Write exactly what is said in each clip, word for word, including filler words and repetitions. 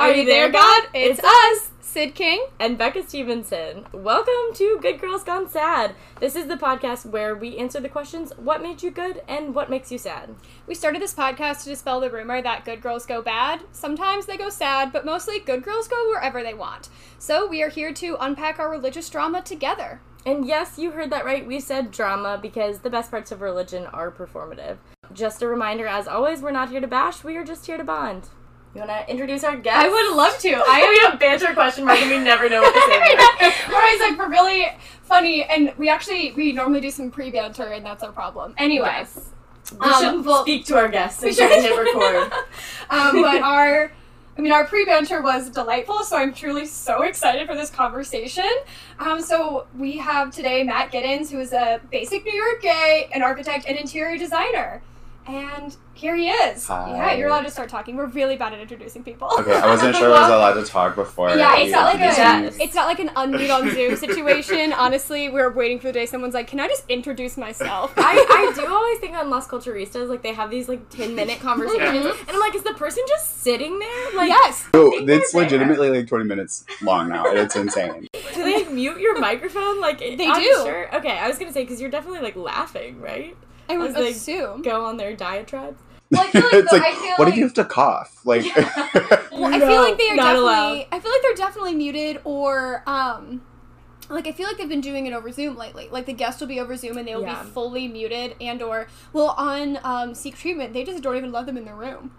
Are you there, God? It's, it's us, Sid King and Becca Stevenson. Welcome to Good Girls Gone Sad. This is the podcast where we answer the questions, what made you good and what makes you sad? We started this podcast to dispel the rumor that good girls go bad. Sometimes they go sad, but mostly good girls go wherever they want. So we are here to unpack our religious drama together. And yes, you heard that right. We said drama because the best parts of religion are performative. Just a reminder, as always, we're not here to bash. We are just here to bond. You want to introduce our guest? I would love to. I we have a banter question mark and we never know what to say. We're always like, we're really funny, and we actually, we normally do some pre-banter, and that's our problem. Anyways. Yes. We um, shouldn't we'll, speak to our guests and try to record. um, but our... I mean, our pre-banter was delightful, so I'm truly so excited for this conversation. Um, so we have today Matt Giddens, who is a basic New York gay, an architect, and interior designer. And here he is. Hi. Yeah, you're allowed to start talking. We're really bad at introducing people. Okay, I wasn't sure I was allowed to talk before. Yeah, it's not like a, it's not like an unmute on Zoom situation. Honestly, we're waiting for the day someone's like, can I just introduce myself? I, I do always think on Las Culturistas, like they have these like ten minute conversations. Mm-hmm. And I'm like, is the person just sitting there? Like, yes. No, it's legitimately like twenty minutes long now. It's insane. Do they mute your microphone? Like, they I'm do. Sure. Okay, I was going to say, because you're definitely like laughing, right? I would As assume. Go on their diatribes. Well, I feel like, it's though, like I feel what like... if you have to cough? Like, yeah. Well, no, I feel like they are definitely. Allowed. I feel like they're definitely muted, or um, like I feel like they've been doing it over Zoom lately. Like the guest will be over Zoom and they will yeah. be fully muted, and or well on um, Seek Treatment, they just don't even let them in their room.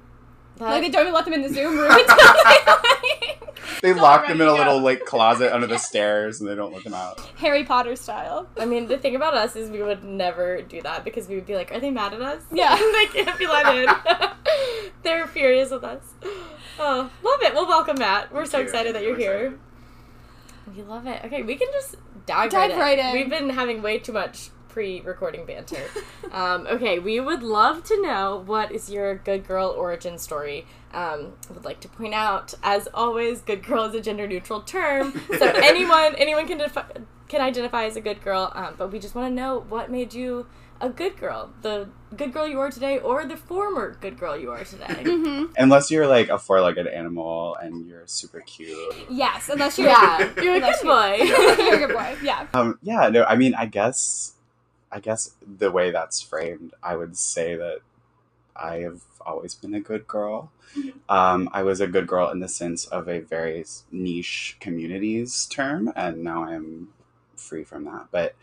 That... Like they don't even let them in the Zoom room. Until they, like, they lock them in a little like closet under the stairs, and they don't let them out. Harry Potter style. I mean, the thing about us is we would never do that because we would be like, "Are they mad at us? Yeah, they can't be let in. They're furious with us." Oh, love it. Well, welcome, Matt. We're Thank so you. excited that you're We're here. Excited. We love it. Okay, we can just dive, dive right, right in. in. We've been having way too much pre-recording banter. Um, okay, we would love to know what is your good girl origin story. Um, I would like to point out, as always, good girl is a gender-neutral term, so anyone anyone can defi- can identify as a good girl, um, but we just want to know what made you a good girl, the good girl you are today, or the former good girl you are today. Mm-hmm. Unless you're like a four-legged animal and you're super cute. Yes, unless you're, yeah, you're a good you, boy. Yeah. You're a good boy, yeah. Um, yeah, no, I mean, I guess... I guess the way that's framed, I would say that I have always been a good girl. Um, I was a good girl in the sense of a very niche communities term, and now I'm free from that. But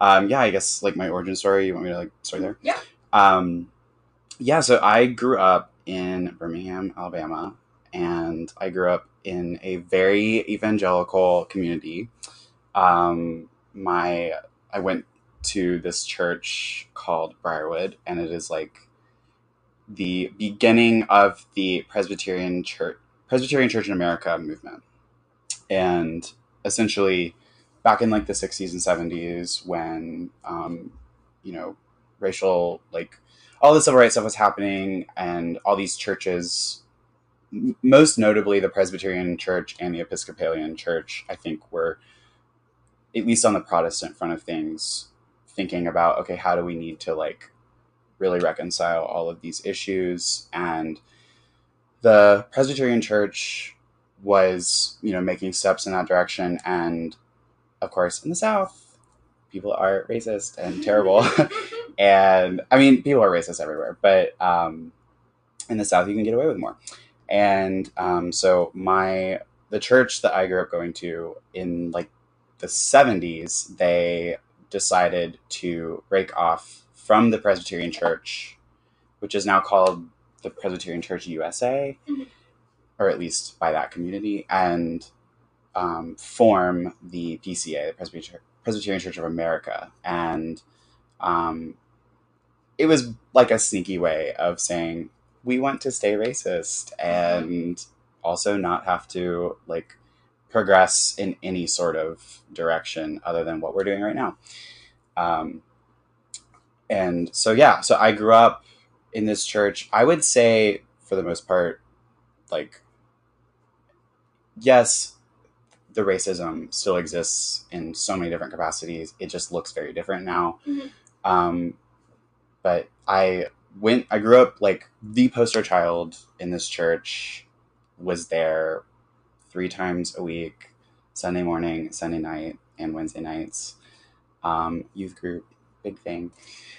um, yeah, I guess like my origin story, you want me to like start there? Yeah. Um, yeah, so I grew up in Birmingham, Alabama, and I grew up in a very evangelical community. Um, my, I went to this church called Briarwood, and it is like the beginning of the Presbyterian Church Presbyterian Church in America movement. And essentially back in like the sixties and seventies when, um, you know, racial, like all the civil rights stuff was happening, and all these churches, m- most notably the Presbyterian Church and the Episcopalian Church, I think were, at least on the Protestant front of things, thinking about, okay, how do we need to like really reconcile all of these issues? And the Presbyterian Church was, you know, making steps in that direction. And of course, in the South, people are racist and terrible. And I mean, people are racist everywhere, but um, in the South, you can get away with more. And um, so my, the church that I grew up going to in like the seventies, they decided to break off from the Presbyterian Church, which is now called the Presbyterian Church U S A, mm-hmm. or at least by that community, and um, form the P C A, the Presbyter- Presbyterian Church of America. And um, it was like a sneaky way of saying, we want to stay racist and also not have to like progress in any sort of direction other than what we're doing right now. Um, and so, yeah, so I grew up in this church. I would say for the most part, like, yes, the racism still exists in so many different capacities. It just looks very different now. Mm-hmm. Um, but I went, I grew up like the poster child in this church. was there three times a week, Sunday morning, Sunday night, and Wednesday nights. Um, youth group, big thing.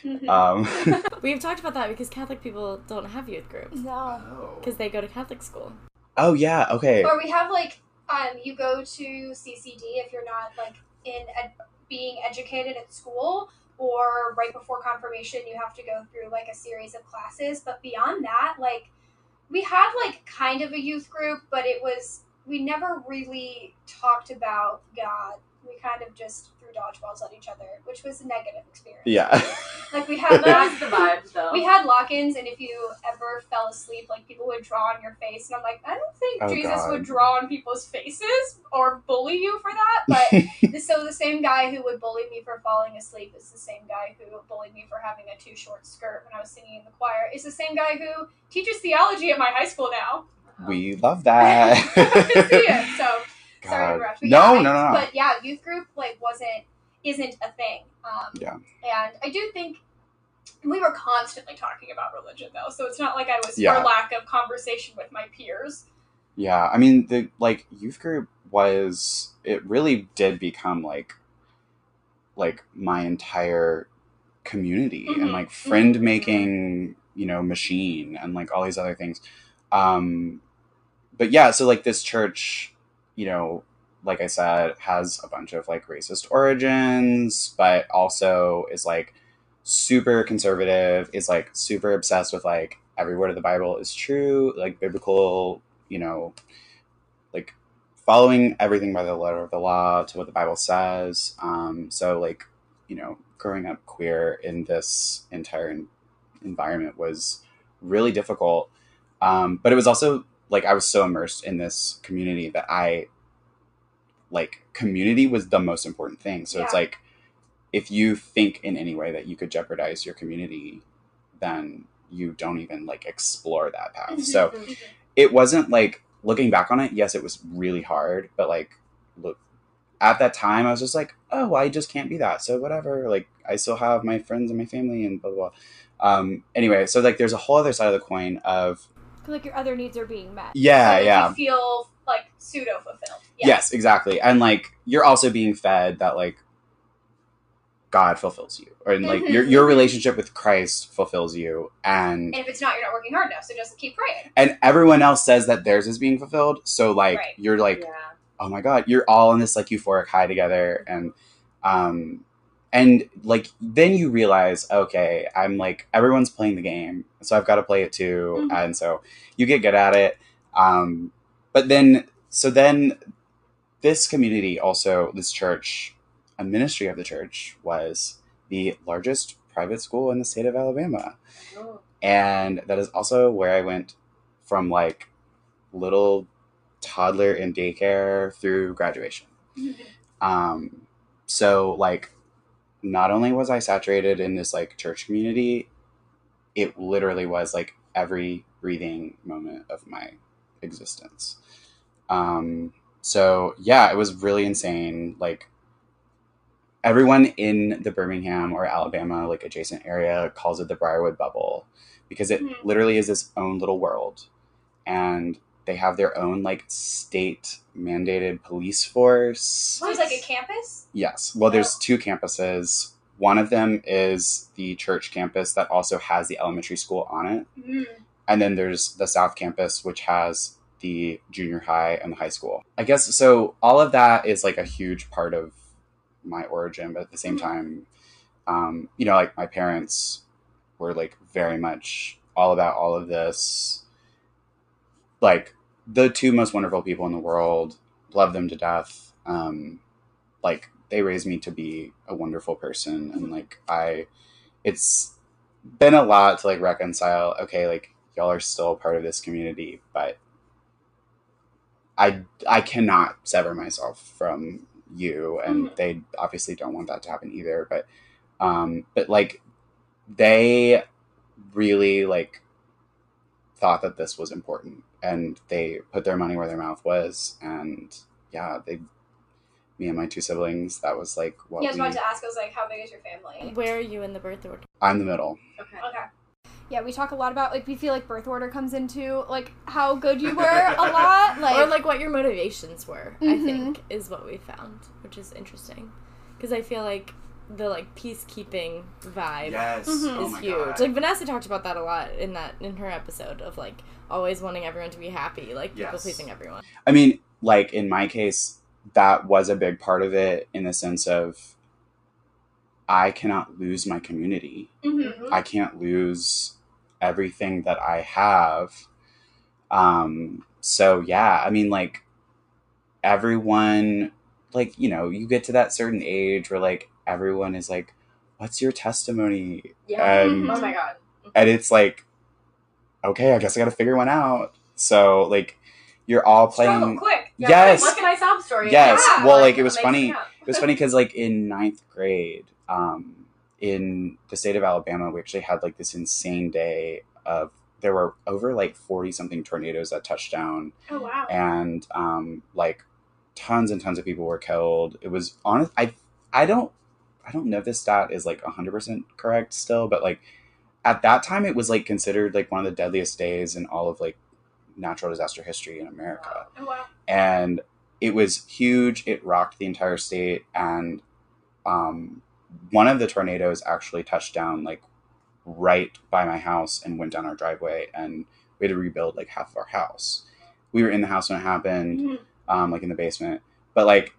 Mm-hmm. Um, We've talked about that because Catholic people don't have youth groups. No. Because they go to Catholic school. Oh, yeah, okay. Or we have, like, um, you go to C C D if you're not, like, in ed- being educated at school, or right before confirmation, you have to go through, like, a series of classes. But beyond that, like, we had, like, kind of a youth group, but it was, we never really talked about God. We kind of just threw dodgeballs at each other, which was a negative experience. Yeah. Like, we had lock- the vibe, though. We had lock-ins, and if you ever fell asleep, like, people would draw on your face, and I'm like, I don't think oh, Jesus God. would draw on people's faces or bully you for that, but so the same guy who would bully me for falling asleep is the same guy who bullied me for having a too short skirt when I was singing in the choir, is the same guy who teaches theology at my high school now. We love that. See it, so... God. Sorry to interrupt. But no, yeah, no, no, no. But yeah, youth group like wasn't isn't a thing. Um, yeah. And I do think we were constantly talking about religion though, so it's not like I was yeah. for lack of conversation with my peers. Yeah, I mean the like youth group was it really did become like like my entire community mm-hmm. and like friend making mm-hmm. you know machine and like all these other things. Um, but yeah, so like this church. You know, like I said, has a bunch of like racist origins, but also is like super conservative, is like super obsessed with like every word of the Bible is true, like biblical, you know, like following everything by the letter of the law to what the Bible says. Um, so like, you know, growing up queer in this entire en- environment was really difficult. Um, but it was also like, I was so immersed in this community that I, like, community was the most important thing. So yeah. It's like, if you think in any way that you could jeopardize your community, then you don't even, like, explore that path. So it wasn't, like, looking back on it, yes, it was really hard. But, like, look, at that time, I was just like, oh, well, I just can't be that. So whatever. Like, I still have my friends and my family and blah, blah, blah. Um, anyway, so, like, there's a whole other side of the coin of... like your other needs are being met. Yeah, so yeah. You feel like pseudo fulfilled. Yes. yes, exactly. And like you're also being fed that like God fulfills you, or and, like your your relationship with Christ fulfills you. And and if it's not, you're not working hard enough, so just keep praying. And everyone else says that theirs is being fulfilled, so like right. you're like, yeah. oh my God, you're all in this like euphoric high together, and um. And, like, then you realize, okay, I'm, like, everyone's playing the game, so I've got to play it, too. Mm-hmm. And so you get good at it. Um, but then, so then this community also, this church, a ministry of the church, was the largest private school in the state of Alabama. Oh. And that is also where I went from, like, little toddler in daycare through graduation. Mm-hmm. Um, so, like... not only was I saturated in this like church community, it literally was like every breathing moment of my existence. Um, so yeah, it was really insane. Like everyone in the Birmingham or Alabama, like adjacent area calls it the Briarwood bubble because it mm-hmm. literally is its own little world, and they have their own like state mandated police force. What, it's like a campus? Yes. Well, there's two campuses. One of them is the church campus that also has the elementary school on it. Mm. And then there's the South Campus, which has the junior high and the high school. I guess so all of that is like a huge part of my origin, but at the same mm-hmm. time, um, you know, like my parents were like very much all about all of this. Like, the two most wonderful people in the world, love them to death. Um, like, they raised me to be a wonderful person. And, like, I, it's been a lot to, like, reconcile, okay, like, y'all are still part of this community, but I, I cannot sever myself from you. And mm-hmm. they obviously don't want that to happen either. But, um, but, like, they really, like, thought that this was important, and they put their money where their mouth was, and yeah, they, me and my two siblings, that was like what yeah, I was we, about to ask, I was like, how big is your family? Where are you in the birth order? I'm the middle. Okay. Okay. Yeah, we talk a lot about, like, we feel like birth order comes into, like, how good you were a lot. Like, or, like, what your motivations were, mm-hmm. I think, is what we found, which is interesting. Because I feel like the, like, peacekeeping vibe yes. is mm-hmm. oh my huge. God. Like, Vanessa talked about that a lot in that, in her episode of, like, always wanting everyone to be happy. Like, yes. people-pleasing everyone. I mean, like, in my case, that was a big part of it in the sense of I cannot lose my community. Mm-hmm. I can't lose everything that I have. Um, so yeah, I mean, like, everyone, like, you know, you get to that certain age where, like, everyone is like, what's your testimony? Yeah. And, oh my God. And it's like, okay, I guess I got to figure one out. So, like, you're all playing. Struggle, quick. Yeah, yes. Like, what can I sob story? Yes. Yeah, well, like, like it was funny. It, it was funny because, like, in ninth grade, um, in the state of Alabama, we actually had, like, this insane day of, there were over, like, forty-something tornadoes that touched down. Oh, wow. And, um, like, tons and tons of people were killed. It was, honest. I I don't, I don't know if this stat is, like, one hundred percent correct still, but, like, at that time, it was, like, considered, like, one of the deadliest days in all of, like, natural disaster history in America. Wow. Oh, wow. And it was huge. It rocked the entire state. And, um, one of the tornadoes actually touched down, like, right by my house and went down our driveway, and we had to rebuild, like, half of our house. We were in the house when it happened, mm-hmm. um, like, in the basement. But, like,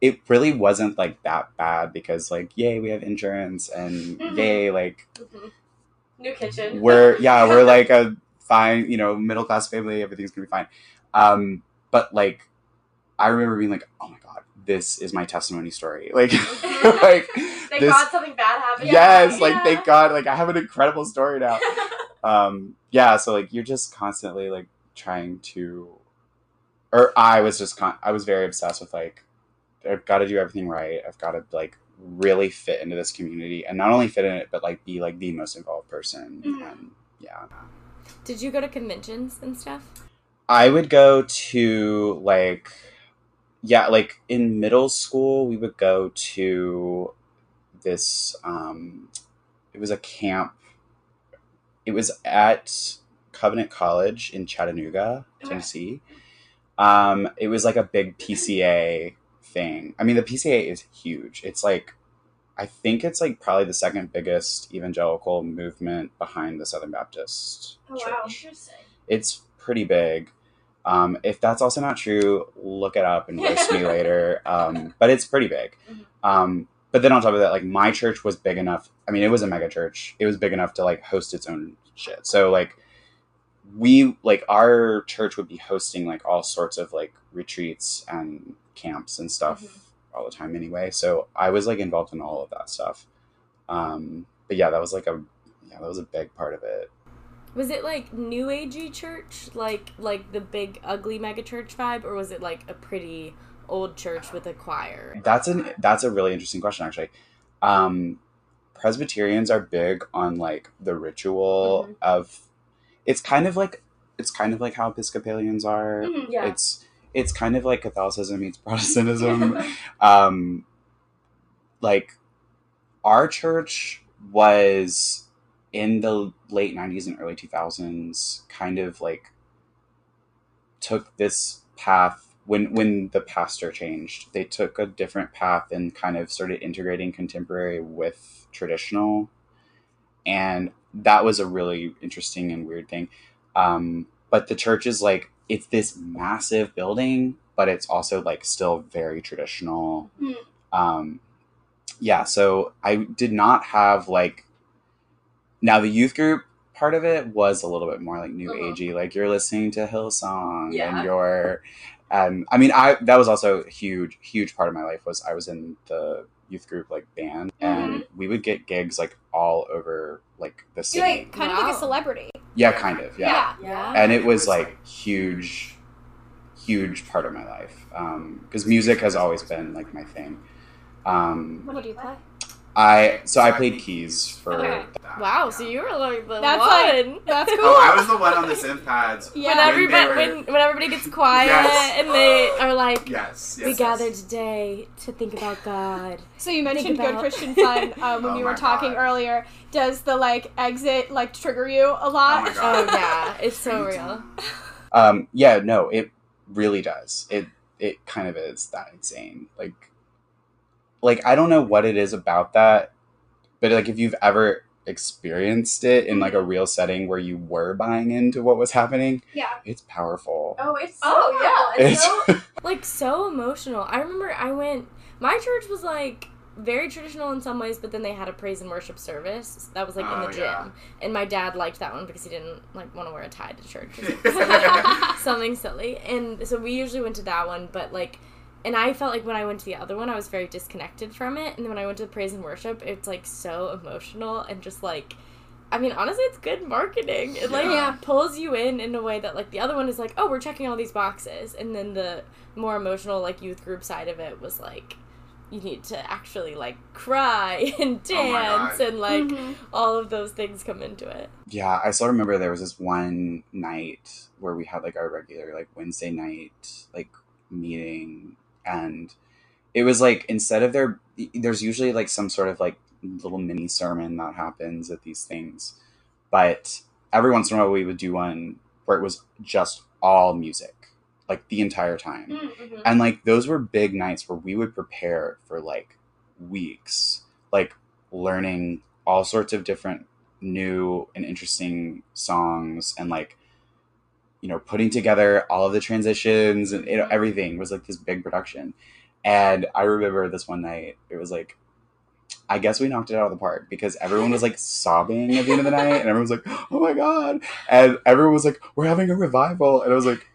it really wasn't, like, that bad because, like, yay, we have insurance, and mm-hmm. yay, like... Mm-hmm. New kitchen. We're, yeah, we're, like, a fine, you know, middle-class family. Everything's gonna be fine. Um, but, like, I remember being like, oh, my God, this is my testimony story. Like, like thank this, God something bad happened. Yes, yeah. Like, thank God. Like, I have an incredible story now. um, yeah, so, like, you're just constantly, like, trying to... Or I was just... Con- I was very obsessed with, like, I've got to do everything right. I've got to, like, really fit into this community. And not only fit in it, but, like, be, like, the most involved person. Mm-hmm. And, yeah. Did you go to conventions and stuff? I would go to, like... Yeah, like, in middle school, we would go to this, um, it was a camp. It was at Covenant College in Chattanooga, Tennessee. Um, it was, like, a big P C A thing. I mean, the P C A is huge. It's, like, I think it's, like, probably the second biggest evangelical movement behind the Southern Baptist Church. Oh, wow. Interesting. It's pretty big. Um, if that's also not true, look it up and roast me later. Um, but it's pretty big. Um, but then on top of that, like, my church was big enough. I mean, it was a mega church. It was big enough to, like, host its own shit. So, like, we, like, our church would be hosting, like, all sorts of, like, retreats and camps and stuff mm-hmm. all the time anyway. So I was, like, involved in all of that stuff. Um, but yeah, that was, like, a, yeah, that was a big part of it. Was it, like, new agey church, like like the big ugly mega church vibe, or was it, like, a pretty old church with a choir? That's an that's a really interesting question, actually. Um, Presbyterians are big on, like, the ritual mm-hmm. of. It's kind of like it's kind of like how Episcopalians are. Mm-hmm, yeah. It's it's kind of like Catholicism meets Protestantism. um, like, our church was. In the late nineties and early two thousands, kind of, like, took this path when when the pastor changed. They took a different path and kind of started integrating contemporary with traditional, and that was a really interesting and weird thing. Um, but the church is, like, it's this massive building, but it's also, like, still very traditional. Mm. Um, yeah, so I did not have, like. Now, the youth group part of it was a little bit more, like, new uh-huh. agey. Like, you're listening to Hillsong yeah. and you're... Um, I mean, I that was also a huge, huge part of my life was I was in the youth group, like, band. And mm-hmm. we would get gigs, like, all over, like, the city. You're, like, kind wow. of like a celebrity. Yeah, kind of, yeah. Yeah. yeah. And it was, it was like, like, huge, huge part of my life. Because um, music has always been, like, my thing. Um, what do you play? I so I played keys for. Okay. Wow, so you were like the that's one. Like, that's cool. Oh, I was the one on the synth pads. Yeah. When, when everybody were... when, when everybody gets quiet yes. and they are like, yes, yes we yes. gathered today to think about God. So you mentioned about... Good Christian Fun um, when oh we were talking God. earlier. Does the like exit like trigger you a lot? Oh, oh yeah, it's so real. Um, yeah, no, it really does. It it kind of is that insane, like. Like, I don't know what it is about that, but, like, if you've ever experienced it in, like, a real setting where you were buying into what was happening, yeah, it's powerful. Oh, it's so oh, yeah. It's so, like, so emotional. I remember I went, my church was, like, very traditional in some ways, but then they had a praise and worship service. That was, like, in the oh, gym. Yeah. And my dad liked that one because he didn't, like, want to wear a tie to church or something, like, something silly. And so we usually went to that one, but, like... And I felt like when I went to the other one, I was very disconnected from it. And then when I went to the praise and worship, it's, like, so emotional and just, like, I mean, honestly, it's good marketing. It, like, yeah. pulls you in in a way that, like, the other one is, like, oh, we're checking all these boxes. And then the more emotional, like, youth group side of it was, like, you need to actually, like, cry and dance oh and, like, mm-hmm. all of those things come into it. Yeah, I still remember there was this one night where we had, like, our regular, like, Wednesday night, like, meeting. And it was, like, instead of there, there's usually, like, some sort of, like, little mini sermon that happens at these things. But every once in a while we would do one where it was just all music, like, the entire time. Mm-hmm. And, like, those were big nights where we would prepare for, like, weeks, like, learning all sorts of different new and interesting songs and, like, you know, putting together all of the transitions and you know, everything was like this big production. And I remember this one night, it was like, I guess we knocked it out of the park because everyone was like sobbing at the end of the night and everyone was like, oh my God. And everyone was like, we're having a revival. And I was like,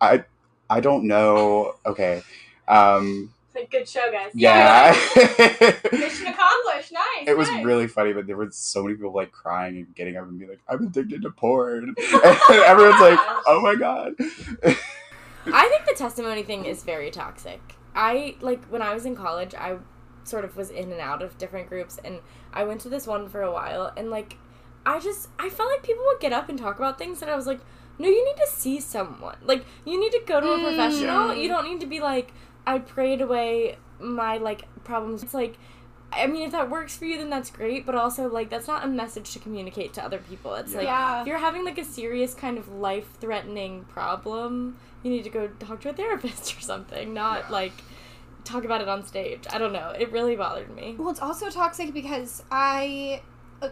I, I don't know. Okay. Um, it's a good show, guys. Yeah. yeah. Mission accomplished. Nice. It was nice. Really funny, but there were so many people like crying and getting up and being like, "I'm addicted to porn," and everyone's like, "Oh my God." I think the testimony thing is very toxic. I like when I was in college, I sort of was in and out of different groups, and I went to this one for a while, and like, I just I felt like people would get up and talk about things, and I was like, "No, you need to see someone. Like, you need to go to a mm, professional. Yeah. You don't need to be like." I prayed away my, like, problems. It's like, I mean, if that works for you, then that's great, but also, like, that's not a message to communicate to other people. It's yeah. like, yeah. if you're having, like, a serious kind of life-threatening problem, you need to go talk to a therapist or something, not, yeah. like, talk about it on stage. I don't know. It really bothered me. Well, it's also toxic because I...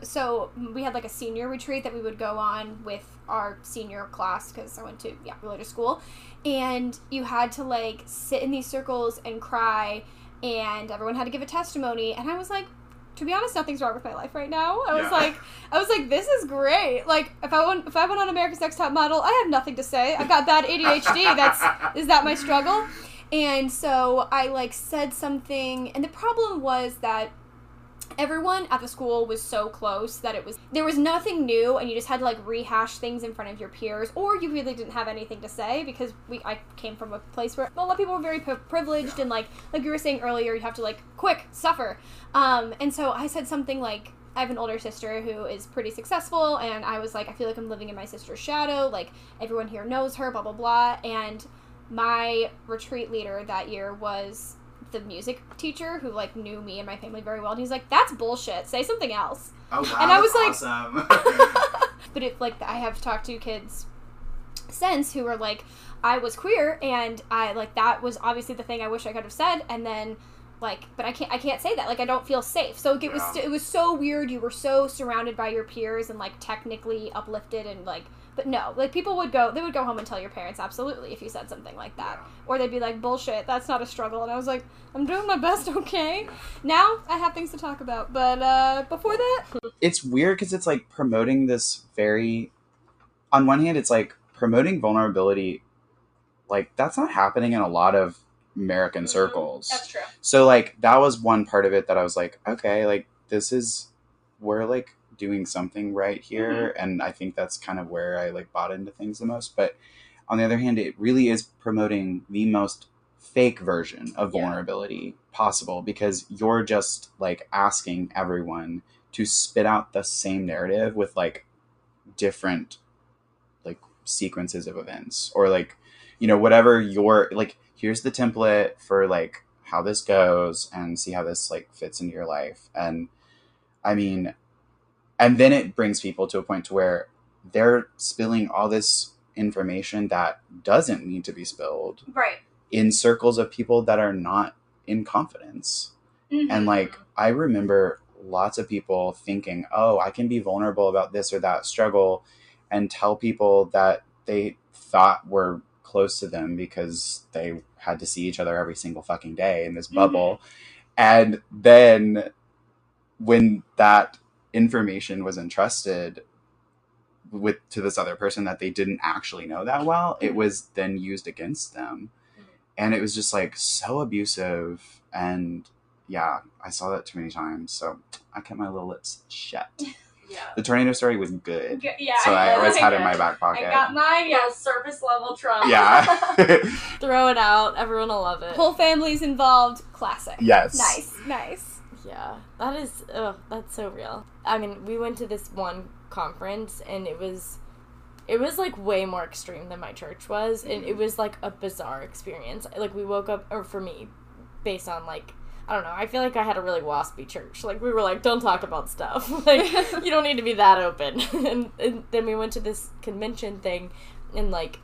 So, we had, like, a senior retreat that we would go on with our senior class, because I went to, yeah, religious school, and you had to, like, sit in these circles and cry, and everyone had to give a testimony, and I was like, to be honest, nothing's wrong with my life right now. I was yeah. like, I was like, this is great. Like, if I went, if I went on America's Next Top Model, I have nothing to say. I've got bad A D H D. That's, is that my struggle? And so, I, like, said something, and the problem was that everyone at the school was so close that it was, there was nothing new and you just had to like rehash things in front of your peers or you really didn't have anything to say because we, I came from a place where a lot of people were very p- privileged and like, like you were saying earlier, you have to like, quick, suffer. Um, and so I said something like, I have an older sister who is pretty successful and I was like, I feel like I'm living in my sister's shadow, like everyone here knows her, blah, blah, blah. And my retreat leader that year was the music teacher who like knew me and my family very well and he's like, that's bullshit, say something else. Oh wow, and I was like awesome. But it like I have talked to kids since who are like, I was queer and I like that was obviously the thing I wish I could have said and then like but I can't I can't say that, like I don't feel safe. So it yeah. was it was so weird. You were so surrounded by your peers and like technically uplifted and like but no, like, people would go, they would go home and tell your parents, absolutely, if you said something like that. Yeah. Or they'd be like, bullshit, that's not a struggle. And I was like, I'm doing my best, okay? Now, I have things to talk about. But uh, before that... It's weird because it's, like, promoting this very... On one hand, it's, like, promoting vulnerability. Like, that's not happening in a lot of American mm-hmm. circles. That's true. So, like, that was one part of it that I was like, okay, like, this is... We're, like... doing something right here mm-hmm. and I think that's kind of where I like bought into things the most. But on the other hand, it really is promoting the most fake version of vulnerability yeah. possible, because you're just like asking everyone to spit out the same narrative with like different like sequences of events, or like, you know, whatever your like, here's the template for like how this goes and see how this like fits into your life. And I mean, and then it brings people to a point to where they're spilling all this information that doesn't need to be spilled. Right. In circles of people that are not in confidence. Mm-hmm. And like, I remember lots of people thinking, oh, I can be vulnerable about this or that struggle and tell people that they thought were close to them because they had to see each other every single fucking day in this bubble. Mm-hmm. And then when that information was entrusted with to this other person that they didn't actually know that well, it was then used against them. Mm-hmm. And it was just like so abusive. And yeah, I saw that too many times. So I kept my little lips shut. Yeah. The tornado story was good. Yeah, so I, I always had it in my back pocket. I got my yeah, surface level trauma. Yeah. Throw it out. Everyone will love it. Whole family's involved. Classic. Yes. Nice. Nice. Yeah. That is, oh, that's so real. I mean, we went to this one conference and it was, it was like way more extreme than my church was. Mm-hmm. And it was like a bizarre experience. Like we woke up, or for me, based on like, I don't know, I feel like I had a really waspy church. Like, we were like, don't talk about stuff. Like, you don't need to be that open. And, and then we went to this convention thing, and, like,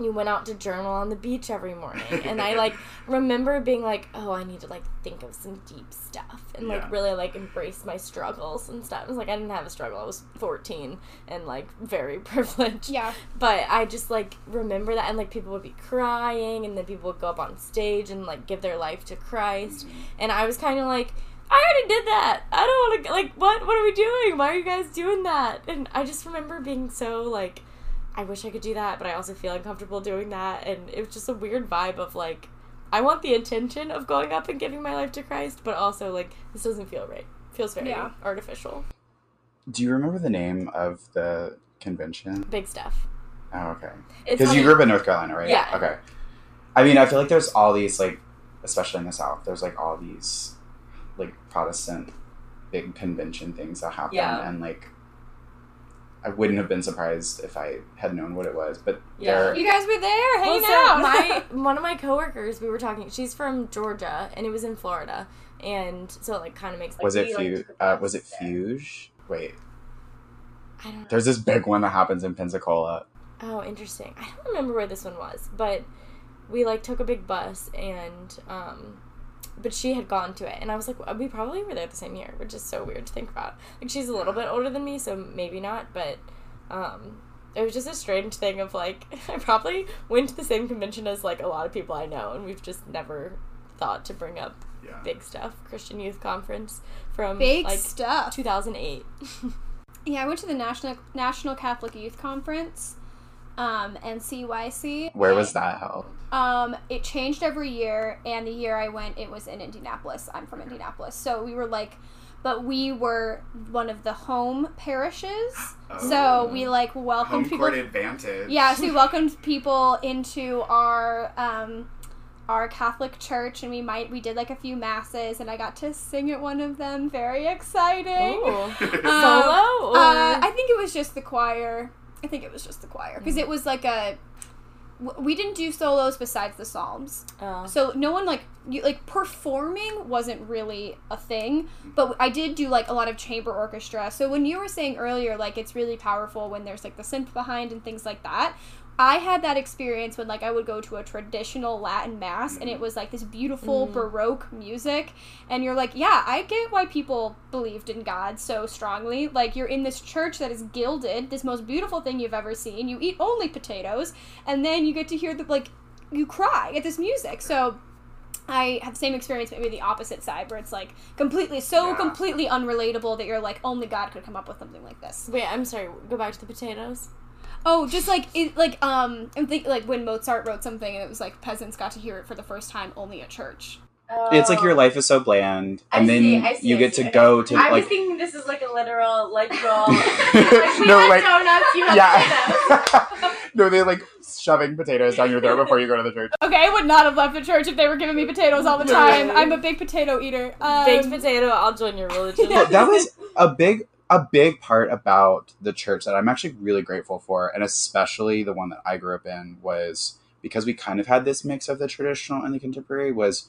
you went out to journal on the beach every morning. And I, like, remember being like, oh, I need to, like, think of some deep stuff. And, yeah. like, really, like, embrace my struggles and stuff. It was like, I didn't have a struggle. I was fourteen and, like, very privileged. Yeah. But I just, like, remember that. And, like, people would be crying. And then people would go up on stage and, like, give their life to Christ. Mm-hmm. And I was kind of like, I already did that. I don't want to, like, what? What are we doing? Why are you guys doing that? And I just remember being so, like, I wish I could do that, but I also feel uncomfortable doing that. And it was just a weird vibe of, like, I want the intention of going up and giving my life to Christ, but also, like, this doesn't feel right. It feels very yeah. artificial. Do you remember the name of the convention? Big Stuff. Oh, okay. Because you grew up in North Carolina, right? Yeah. Okay. I mean, I feel like there's all these, like, especially in the South, there's, like, all these, like, Protestant big convention things that happen. Yeah. And, like, I wouldn't have been surprised if I had known what it was, but yeah. You guys were there, hanging well, so out. my, one of my coworkers, we were talking, she's from Georgia, and it was in Florida, and so it like, kind of makes like, was it Fuge? Uh, was it Fuge? Wait. I don't know. There's this big one that happens in Pensacola. Oh, interesting. I don't remember where this one was, but we like took a big bus, and um... but she had gone to it, and I was like, we probably were there the same year, which is so weird to think about. Like, she's a little bit older than me, so maybe not, but um, it was just a strange thing of, like, I probably went to the same convention as, like, a lot of people I know, and we've just never thought to bring up yeah. Big Stuff, Christian Youth Conference from, Big like, Stuff. two thousand eight. Yeah, I went to the National National Catholic Youth Conference, um, and C Y C. Where was that held? Um, it changed every year, and the year I went, it was in Indianapolis. I'm from Indianapolis. So we were like, but we were one of the home parishes. Oh. So we like welcomed home people. Home court advantage. Yeah, so we welcomed people into our, um, our Catholic church, and we might, we did like a few masses, and I got to sing at one of them. Very exciting. um, Solo? Or... Uh, I think it was just the choir. I think it was just the choir. Because mm. it was like a... We didn't do solos besides the Psalms. Oh. So no one, like, you, like, performing wasn't really a thing, but I did do, like, a lot of chamber orchestra. So when you were saying earlier, like, it's really powerful when there's, like, the synth behind and things like that, I had that experience when, like, I would go to a traditional Latin mass, and it was, like, this beautiful mm. Baroque music, and you're like, yeah, I get why people believed in God so strongly. Like, you're in this church that is gilded, this most beautiful thing you've ever seen, you eat only potatoes, and then you get to hear the, like, you cry at this music, so... I have the same experience, maybe the opposite side, where it's, like, completely, so yeah. completely unrelatable that you're, like, only God could come up with something like this. Wait, I'm sorry, go back to the potatoes? Oh, just, like, it, like, um, I'm thinking, like, when Mozart wrote something and it was, like, peasants got to hear it for the first time only at church. Oh. It's like your life is so bland, and I then see, I see, you I get see, to I go to, I like... I was thinking this is, like, a literal, like, roll. Like, we no, have like, donuts, you have yeah. potatoes. No, they're like shoving potatoes down your throat before you go to the church. Okay, I would not have left the church if they were giving me potatoes all the time. I'm a big potato eater. Um, Baked potato, I'll join your religion. That was a big a big part about the church that I'm actually really grateful for, and especially the one that I grew up in, was because we kind of had this mix of the traditional and the contemporary, was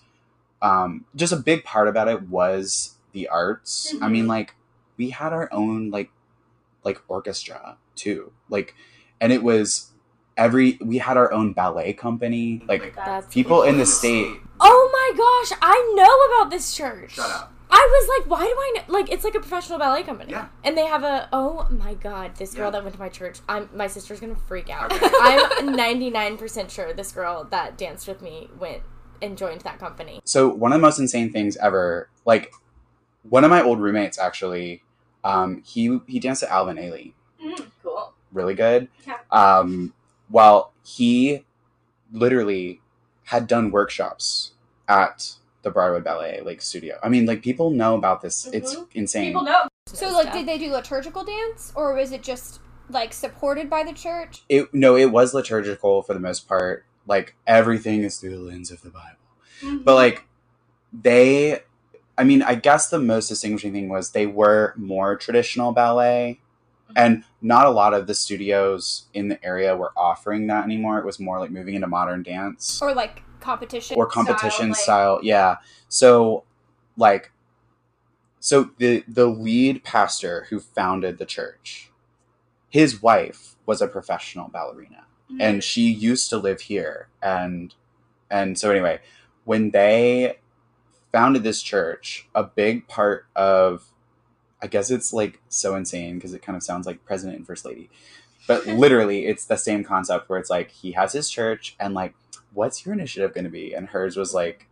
um, just a big part about it was the arts. Mm-hmm. I mean, like, we had our own, like, like orchestra too. Like, and it was every, we had our own ballet company, like That's people crazy. in the state. Oh my gosh. I know about this church. Shut up. I was like, why do I know? Like, it's like a professional ballet company. Yeah. And they have a, oh my God, this girl yeah. that went to my church, I'm, my sister's going to freak out. Okay. I'm ninety-nine percent sure this girl that danced with me went and joined that company. So one of the most insane things ever, like one of my old roommates, actually, um, he, he danced at Alvin Ailey. Mm, cool. Really good. Yeah. Um, while he literally had done workshops at the Briarwood Ballet, like, studio. I mean, like, people know about this. Mm-hmm. It's insane. People know. So, like, did they do liturgical dance, or was it just, like, supported by the church? It No, it was liturgical for the most part. Like, everything is through the lens of the Bible. Mm-hmm. But, like, they... I mean, I guess the most distinguishing thing was they were more traditional ballet, and not a lot of the studios in the area were offering that anymore. It was more like moving into modern dance. Or like competition Or competition style, style. Yeah. So like, so the, the lead pastor who founded the church, his wife was a professional ballerina, mm-hmm. and she used to live here. And, and so anyway, when they founded this church, a big part of, I guess it's, like, so insane because it kind of sounds like president and first lady. But literally, it's the same concept where it's, like, he has his church and, like, what's your initiative going to be? And hers was, like,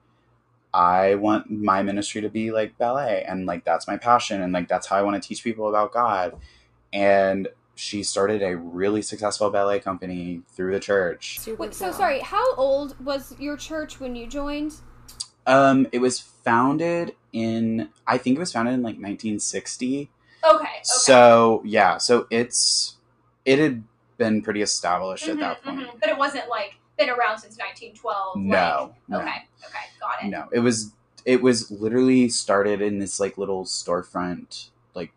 I want my ministry to be, like, ballet. And, like, that's my passion. And, like, that's how I want to teach people about God. And she started a really successful ballet company through the church. Wait, so, sorry, how old was your church when you joined? Um, it was founded in, I think it was founded in like nineteen sixty. Okay. okay. So yeah, so it's, it had been pretty established mm-hmm, at that point. Mm-hmm. But it wasn't like been around since nineteen twelve. No, like, no. Okay. Okay. Got it. No, it was, it was literally started in this like little storefront, like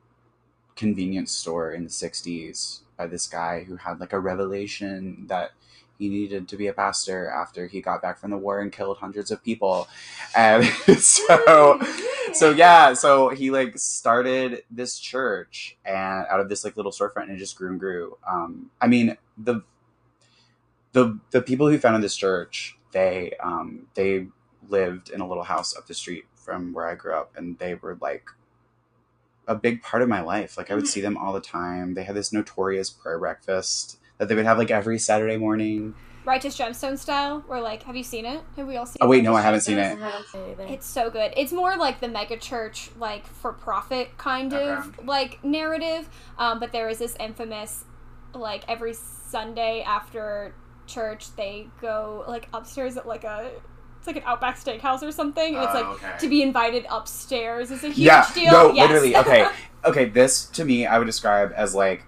convenience store in the sixties by this guy who had like a revelation that he needed to be a pastor after he got back from the war and killed hundreds of people. And so, so yeah, so he like started this church and out of this like little storefront, and it just grew and grew. Um, I mean, the, the, the people who founded this church, they, um, they lived in a little house up the street from where I grew up, and they were like a big part of my life. Like I would see them all the time. They had this notorious prayer breakfast that they would have, like, every Saturday morning. Righteous Gemstone style, or, like, have you seen it? Have we all seen it? Oh, wait, Righteous no, I haven't Gemstones? seen it. I haven't seen it either. It's so good. It's more like the mega church, like, for-profit kind of, okay. like, narrative. Um, but there is this infamous, like, every Sunday after church, they go, like, upstairs at, like, a... It's like an Outback Steakhouse or something. Uh, it's like okay. to be invited upstairs is a huge yeah, deal. No, yes. literally. Okay. Okay, this, to me, I would describe as, like,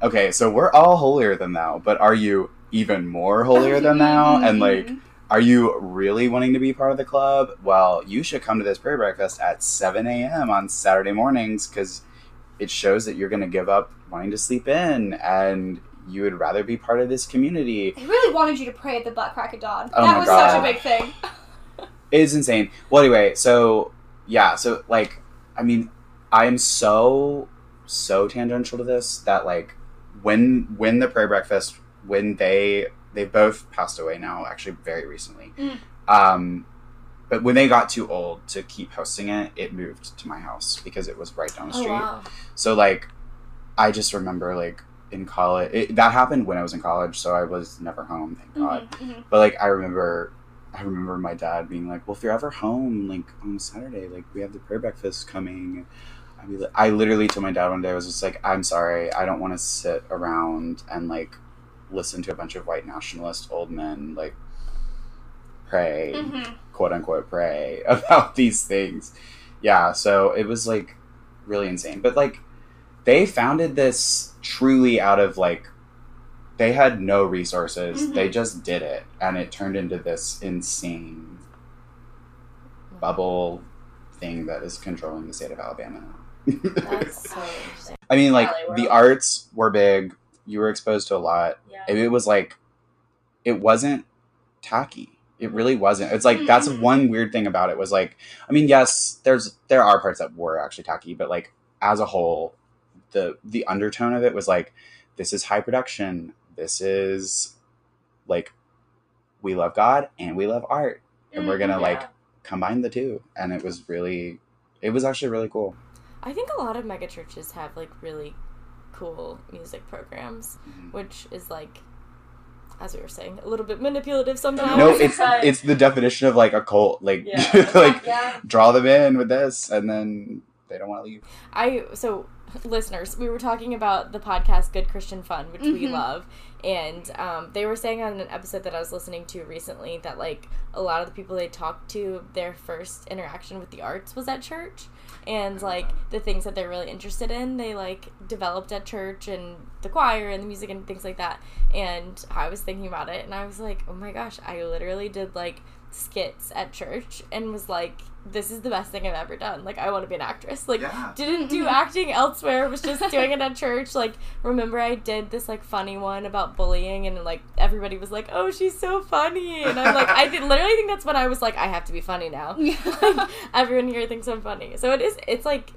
okay, so we're all holier than thou, but are you even more holier than thou? And, like, are you really wanting to be part of the club? Well, you should come to this prayer breakfast at seven a.m. on Saturday mornings, because it shows that you're going to give up wanting to sleep in, and you would rather be part of this community. They really wanted you to pray at the butt crack of dawn. Oh, that was God. Such a big thing. It is insane. Well, anyway, so, yeah, so, like, I mean, I am so, so tangential to this that, like, When when the prayer breakfast, when they they both passed away now, actually very recently. Mm. Um, but when they got too old to keep hosting it, it moved to my house because it was right down the street. Oh, wow. So like, I just remember like in college, it, that happened when I was in college, so I was never home, thank mm-hmm, God. Mm-hmm. But like I remember, I remember my dad being like, "Well, if you're ever home, like on Saturday, like we have the prayer breakfast coming." I, mean, I literally told my dad one day, I was just like, I'm sorry, I don't want to sit around and, like, listen to a bunch of white nationalist old men, like, pray, mm-hmm. quote-unquote pray, about these things. Yeah, so it was, like, really insane. But, like, they founded this truly out of, like, they had no resources. Mm-hmm. They just did it. And it turned into this insane bubble thing that is controlling the state of Alabama now. That's so interesting. I mean, like, yeah, the arts were big. You were exposed to a lot. Yeah. It was like, it wasn't tacky. It really wasn't. It's like, that's one weird thing about it was like, I mean, yes, there's, there are parts that were actually tacky, but like as a whole, the, the undertone of it was like, this is high production. This is like, we love God and we love art and we're going to yeah. like combine the two. And it was really, it was actually really cool. I think a lot of mega churches have like really cool music programs, mm-hmm. which is like, as we were saying, a little bit manipulative sometimes. No, it's it's the definition of, like, a cult. Like, yeah. like yeah. draw them in with this, and then they don't want to leave. I So, listeners, we were talking about the podcast Good Christian Fun, which mm-hmm. we love. And um, they were saying on an episode that I was listening to recently that, like, a lot of the people they talked to, their first interaction with the arts was at church. And, like, the things that they're really interested in, they, like, developed at church and the choir and the music and things like that. And I was thinking about it, and I was like, oh, my gosh, I literally did, like, skits at church and was like, this is the best thing I've ever done. Like, I want to be an actress. Like, yeah. didn't do acting elsewhere, was just doing it at church. Like, remember I did this, like, funny one about bullying, and, like, everybody was like, oh, she's so funny. And I'm like, I th- literally think that's when I was like, I have to be funny now. Yeah. Like, everyone here thinks I'm funny. So it is, it's like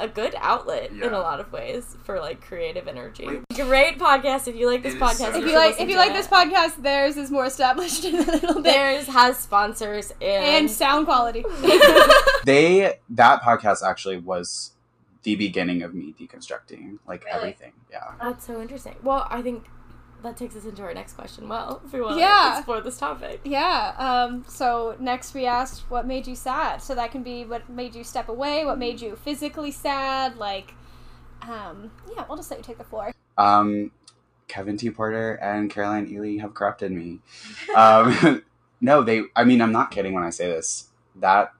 a good outlet yeah. in a lot of ways for, like, creative energy. Wait. Great podcast. If you like this it podcast, so if you like if you like it. This podcast, theirs is more established a little bit. Theirs has sponsors and and sound quality. they that podcast actually was the beginning of me deconstructing, like, really? everything. Yeah, that's so interesting. Well, I think that takes us into our next question. Well, if we want yeah. to explore this topic. Yeah. Um, so next we asked, what made you sad? So that can be what made you step away, what made you physically sad, like, um, yeah, we'll just let you take the floor. Um, Kevin T. Porter and Caroline Ely have corrupted me. Um, no, they, I mean, I'm not kidding when I say this. That,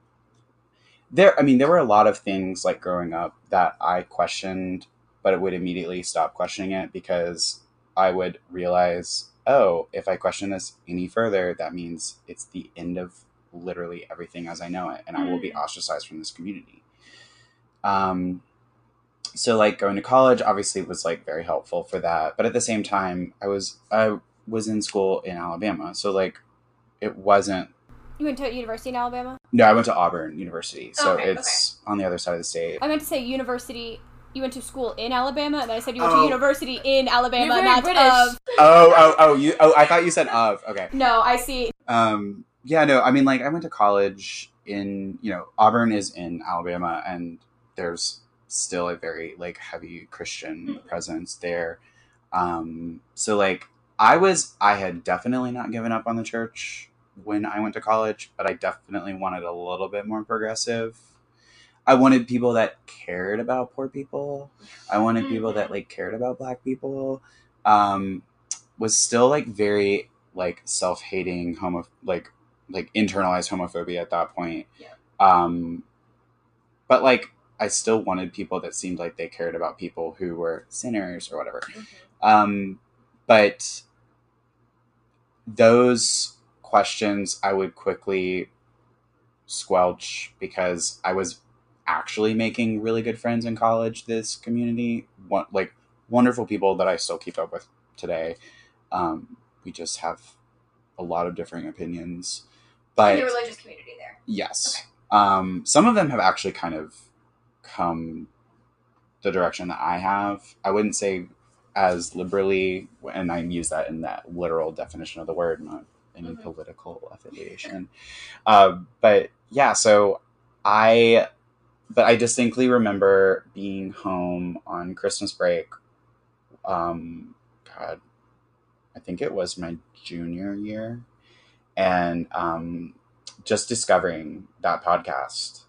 there, I mean, there were a lot of things, like, growing up that I questioned, but it would immediately stop questioning it because I would realize, oh, if I question this any further, that means it's the end of literally everything as I know it, and I will be ostracized from this community. Um, so, like, going to college obviously was, like, very helpful for that, but at the same time, I was I was in school in Alabama, so, like, it wasn't. You went to a university in Alabama? No, I went to Auburn University, so okay, it's okay. on the other side of the state. I meant to say university. You went to school in Alabama, and I said you went oh. to university in Alabama, You're not British. Of. Oh, oh, oh, you, oh, I thought you said of. Okay. No, I see. Um, yeah, no, I mean, like, I went to college in, you know, Auburn is in Alabama, and there's still a very, like, heavy Christian mm-hmm. presence there. Um, so, like, I was, I had definitely not given up on the church when I went to college, but I definitely wanted a little bit more progressive. I wanted people that cared about poor people. I wanted people that, like, cared about Black people. Um, was still, like, very, like, self-hating, homo- like, like internalized homophobia at that point. Yeah. Um, but, like, I still wanted people that seemed like they cared about people who were sinners or whatever. Mm-hmm. Um, but those questions I would quickly squelch because I was actually making really good friends in college, this community, one, like, wonderful people that I still keep up with today. Um, we just have a lot of differing opinions. But in the religious community there. Yes. Okay. Um, some of them have actually kind of come the direction that I have. I wouldn't say as liberally, and I use that in that literal definition of the word, not any mm-hmm. political affiliation. uh, but yeah, so I... But I distinctly remember being home on Christmas break. Um, God, I think it was my junior year. And um, just discovering that podcast.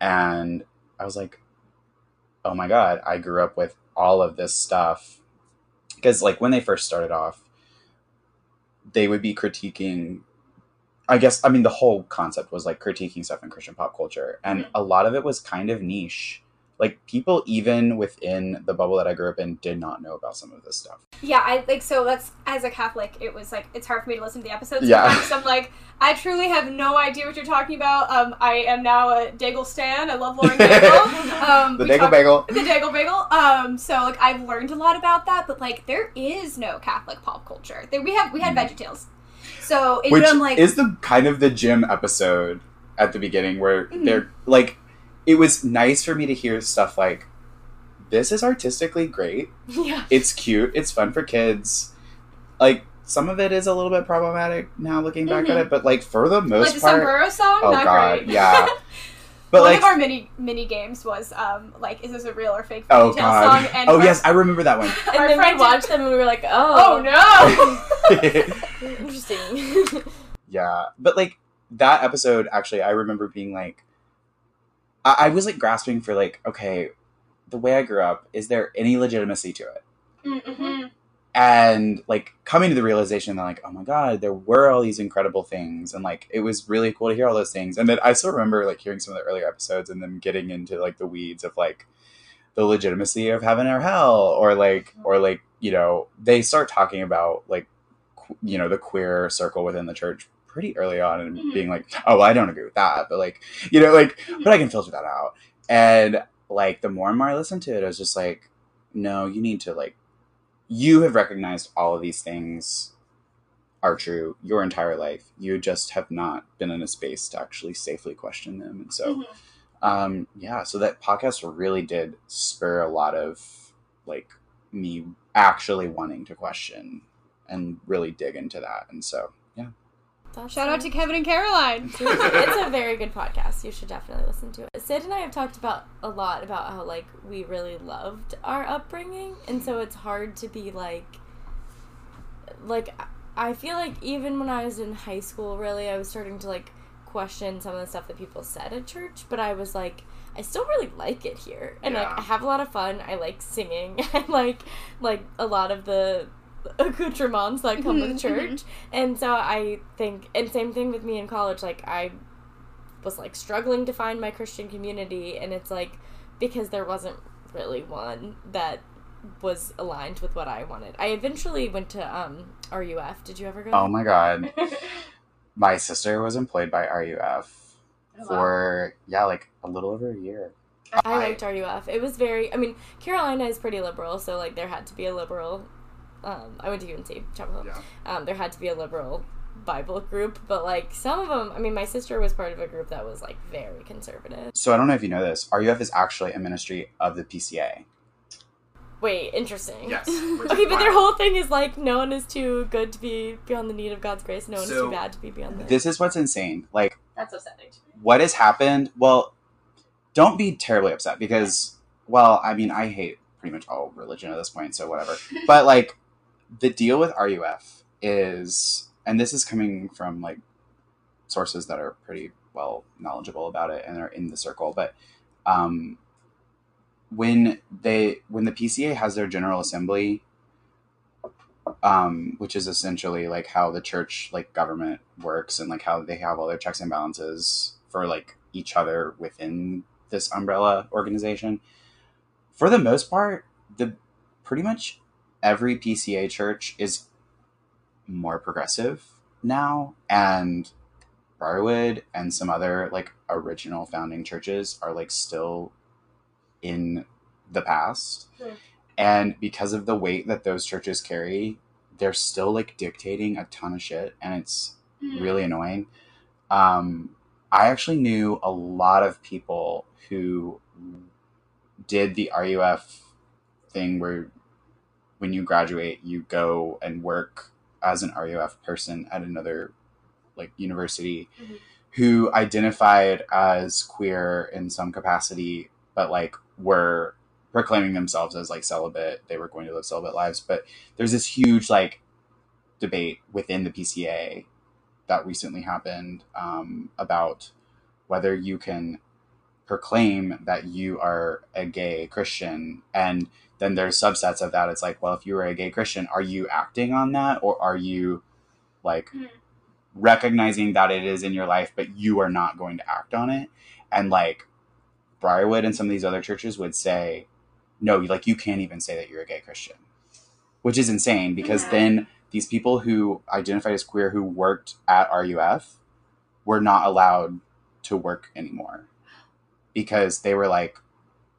And I was like, oh my God, I grew up with all of this stuff. Because, like, when they first started off, they would be critiquing I guess, I mean, the whole concept was, like, critiquing stuff in Christian pop culture. And a lot of it was kind of niche. like people even within the bubble that I grew up in did not know about some of this stuff. Yeah, I like so that's as a Catholic, it was like it's hard for me to listen to the episodes. Yeah, sometimes I'm like, I truly have no idea what you're talking about. Um, I am now a Daigle stan. I love Lauren Daigle. Um, the Daigle talk, Bagel. The Daigle Bagel. Um, so like I've learned a lot about that, but like there is no Catholic pop culture. There we have we had mm-hmm. VeggieTales. So it, which I'm like, is the kind of the gym episode at the beginning where mm-hmm. they're like, it was nice for me to hear stuff like, this is artistically great. Yeah, it's cute. It's fun for kids. Like, some of it is a little bit problematic now looking back mm-hmm. at it, but like for the most like part, the sombrero song, oh not god, great. Yeah. But one like, of our mini mini games was um, like, is this a real or fake oh, god. song? And oh our, yes, I remember that one. And our then friend we watched did... them and we were like, oh, oh no, interesting. Yeah, but like that episode, actually, I remember being like, I-, I was like grasping for like, okay, the way I grew up, is there any legitimacy to it? Mm-hmm. And like coming to the realization that like, oh my god, there were all these incredible things, and like it was really cool to hear all those things. And then I still remember like hearing some of the earlier episodes and them getting into like the weeds of like the legitimacy of heaven or hell, or like or like you know, they start talking about like qu- you know the queer circle within the church pretty early on, and mm-hmm. being like, oh well, I don't agree with that, but like you know like mm-hmm. but I can filter that out. And like the more and more I listened to it, I was just like, no, you need to like, you have recognized all of these things are true your entire life. You just have not been in a space to actually safely question them. And so, mm-hmm. um, yeah, so that podcast really did spur a lot of, like, me actually wanting to question and really dig into that. And so, yeah. That's Shout nice. out to Kevin and Caroline. It's a very good podcast. You should definitely listen to it. Sid and I have talked about a lot about how, like, we really loved our upbringing. And so it's hard to be, like, like, I feel like even when I was in high school, really, I was starting to, like, question some of the stuff that people said at church. But I was, like, I still really like it here. And, yeah. like, I have a lot of fun. I like singing. I like, like, a lot of the accoutrements that come with church. And so I think, and same thing with me in college, like I was like struggling to find my Christian community, and it's like because there wasn't really one that was aligned with what I wanted. I eventually went to um R U F. Did you ever go? Oh my god. My sister was employed by R U F oh, for wow. yeah like a little over a year. I liked R U F. It was very, I mean, Carolina is pretty liberal, so like there had to be a liberal Um, I went to U N C, Chapel Hill. Yeah. Um, there had to be a liberal Bible group, but, like, some of them... I mean, my sister was part of a group that was, like, very conservative. So I don't know if you know this. R U F is actually a ministry of the P C A. Wait, interesting. Yes. Okay, but their whole thing is, like, no one is too good to be beyond the need of God's grace. No one so, is too bad to be beyond the... This is what's insane. Like... That's upsetting to me. What has happened... Well, don't be terribly upset because, well, I mean, I hate pretty much all religion at this point, so whatever. But, like... The deal with R U F is, and this is coming from, like, sources that are pretty well knowledgeable about it and are in the circle, but um, when they, when the P C A has their General Assembly, um, which is essentially, like, how the church, like, government works and, like, how they have all their checks and balances for, like, each other within this umbrella organization, for the most part, the pretty much... every P C A church is more progressive now, and Briarwood and some other like original founding churches are like still in the past. Mm. And because of the weight that those churches carry, they're still like dictating a ton of shit, and it's mm. really annoying. Um, I actually knew a lot of people who did the R U F thing where when you graduate, you go and work as an R U F person at another, like, university mm-hmm. who identified as queer in some capacity, but, like, were proclaiming themselves as, like, celibate. They were going to live celibate lives. But there's this huge, like, debate within the P C A that recently happened um, about whether you can proclaim that you are a gay Christian, and then there's subsets of that. It's like, well, if you were a gay Christian, are you acting on that? Or are you, like, mm. recognizing that it is in your life, but you are not going to act on it? And, like, Briarwood and some of these other churches would say, no, like, you can't even say that you're a gay Christian, which is insane, because yeah. then these people who identified as queer who worked at R U F were not allowed to work anymore, because they were like,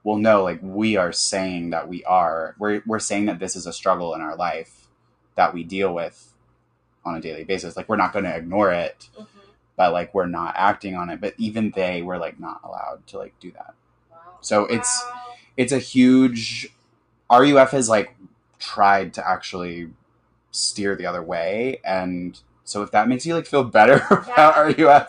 well, no, like, we are saying that we are, we're, we're saying that this is a struggle in our life that we deal with on a daily basis. Like, we're not going to ignore it, mm-hmm. but like, we're not acting on it. But even they were like not allowed to like do that. Wow. So wow. it's, it's a huge, R U F has like tried to actually steer the other way. And so if that makes you like feel better about R U F.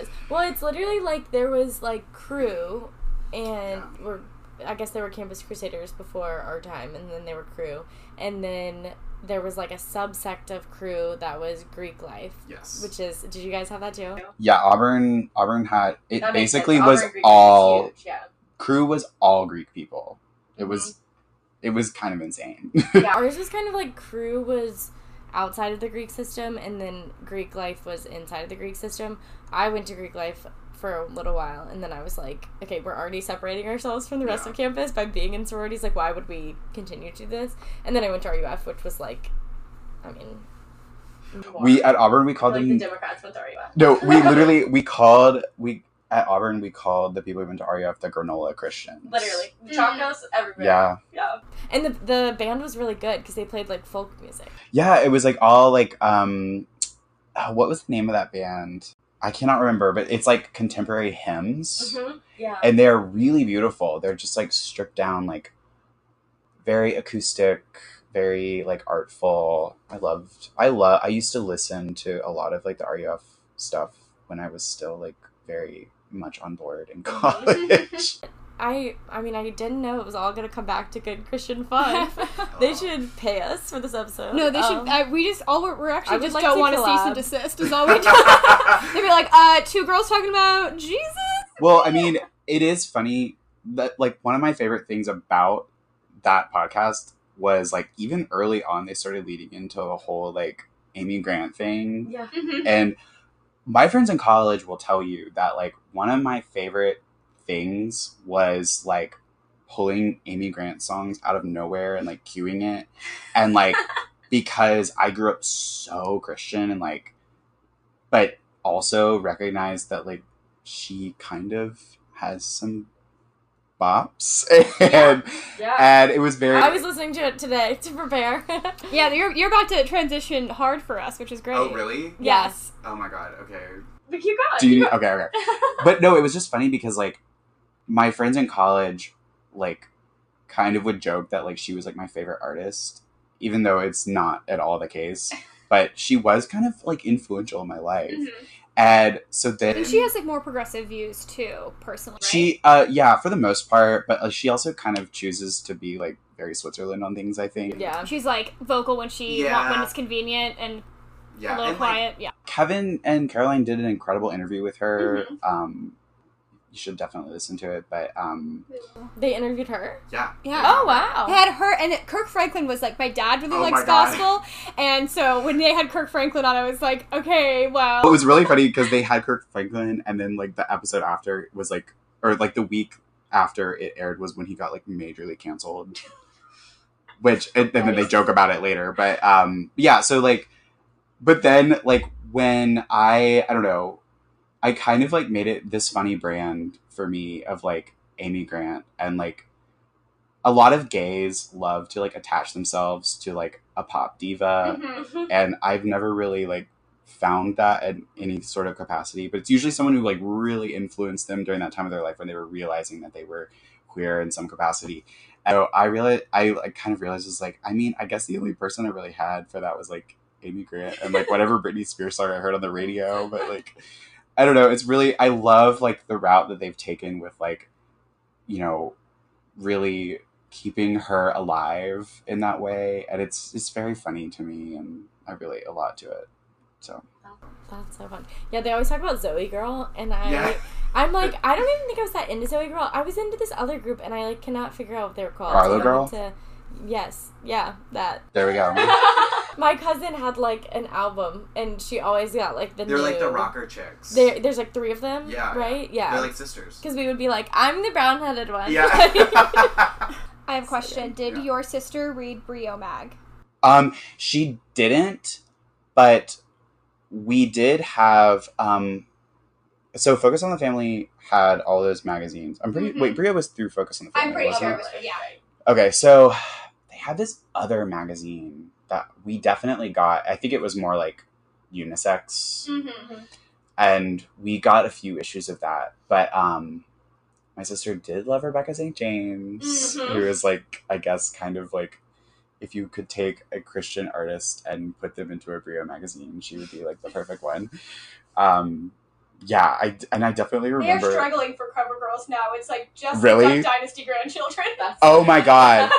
It well, it's literally like there was like crew and yeah. we're, I guess there were Campus Crusaders before our time, and then they were crew. And then there was like a subsect of crew that was Greek life. Yes. Which is, did you guys have that too? Yeah, Auburn, Auburn had, it that basically was all, was huge, yeah. crew was all Greek people. It mm-hmm. was, it was kind of insane. Yeah, ours was kind of like crew was outside of the Greek system, and then Greek life was inside of the Greek system. I went to Greek life for a little while, and then I was like, okay, we're already separating ourselves from the rest yeah. of campus by being in sororities. Like, why would we continue to do this? And then I went to R U F, which was like, I mean... More. We, at Auburn, we called like them... the Democrats went to R U F. No, we literally, we called... we. At Auburn, we called the people who went to R U F the granola Christians. Literally. Chalk house, everybody. Yeah. Yeah. And the the band was really good because they played, like, folk music. Yeah, it was, like, all, like, um... what was the name of that band? I cannot remember, but it's, like, contemporary hymns. Mm-hmm. Yeah. And they're really beautiful. They're just, like, stripped down, like, very acoustic, very, like, artful. I loved... I love... I used to listen to a lot of, like, the R U F stuff when I was still, like, very... much on board in college. I I mean, I didn't know it was all going to come back to Good Christian Fun. They should pay us for this episode. No, they um, should. I, we just, all we're, we're actually I just like don't want to cease and desist is all we do. They'd be like, uh, two girls talking about Jesus? Well, I mean, it is funny that, like, one of my favorite things about that podcast was, like, even early on, they started leading into a whole, like, Amy Grant thing. Yeah. Mm-hmm. And my friends in college will tell you that, like, one of my favorite things was, like, pulling Amy Grant songs out of nowhere and, like, cueing it. And, like, because I grew up so Christian and, like, but also recognized that, like, she kind of has some bops. And, yeah. Yeah. and it was very... I was listening to it today to prepare. Yeah, you're, you're about to transition hard for us, which is great. Oh, really? Yes. Oh my god, okay. But keep going. Do you, okay, okay. But no, it was just funny because, like, my friends in college, like, kind of would joke that, like, she was, like, my favorite artist, even though it's not at all the case. But she was kind of, like, influential in my life. Mm-hmm. And so then... And she has, like, more progressive views, too, personally. Right? She, uh, yeah, for the most part. But uh, she also kind of chooses to be, like, very Switzerland on things, I think. Yeah. She's, like, vocal when she, yeah. when it's convenient and... Yeah, a little quiet, like, yeah. Kevin and Caroline did an incredible interview with her. Mm-hmm. Um, you should definitely listen to it, but... Um, they interviewed her? Yeah. Yeah. Oh, wow. They had her, and Kirk Franklin was like, my dad really oh likes gospel, and so when they had Kirk Franklin on, I was like, okay, well... It was really funny, because they had Kirk Franklin, and then, like, the episode after was, like... Or, like, the week after it aired was when he got, like, majorly canceled. Which, and, and then they joke about it later, but, um, yeah, so, like... But then, like, when I, I don't know, I kind of, like, made it this funny brand for me of, like, Amy Grant. And, like, a lot of gays love to, like, attach themselves to, like, a pop diva. Mm-hmm. And I've never really, like, found that in any sort of capacity. But it's usually someone who, like, really influenced them during that time of their life when they were realizing that they were queer in some capacity. And so I realized, I like, kind of realized, was like, I mean, I guess the only person I really had for that was, like, Amy Grant and, like, whatever Britney Spears song I heard on the radio. But, like, I don't know, it's really, I love, like, the route that they've taken with, like, you know, really keeping her alive in that way, and it's it's very funny to me, and I relate a lot to it. So that's so fun. Yeah, they always talk about Zoe Girl, and I yeah. I'm like, I don't even think I was that into Zoe Girl. I was into this other group, and I, like, cannot figure out what they were called. Carlo Girl? To, yes. Yeah, that. There we go. My cousin had, like, an album, and she always got, like, the They're, new, like, the rocker chicks. They're, there's, like, three of them, yeah, right? Yeah. They're, like, sisters. Because we would be like, I'm the brown-headed one. Yeah. I have a question. Did yeah. your sister read Brio Mag? Um, she didn't, but we did have, um... So Focus on the Family had all those magazines. I'm pretty... Mm-hmm. Wait, Brio was through Focus on the Family, I'm pretty wasn't sure it was, yeah. Okay, so... had this other magazine that we definitely got. I think it was more like unisex, mm-hmm. and we got a few issues of that. But um, my sister did love Rebecca Saint James, mm-hmm. who is like, I guess, kind of like, if you could take a Christian artist and put them into a Brio magazine, she would be like the perfect one. Um, yeah, I and I definitely remember. They're struggling for cover girls now. It's like just really like Dynasty grandchildren. That's oh my god.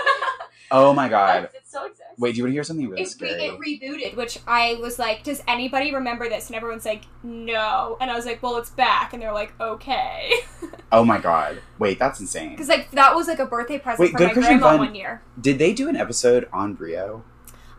Oh my god. It still exists. Wait, do you want to hear something really it, scary? It rebooted, which I was like, does anybody remember this? And everyone's like, no. And I was like, well, it's back. And they're like, okay. Oh my god. Wait, that's insane. Because like that was like a birthday present Wait, for Good my Christian grandma Fun, one year. Did they do an episode on Brio?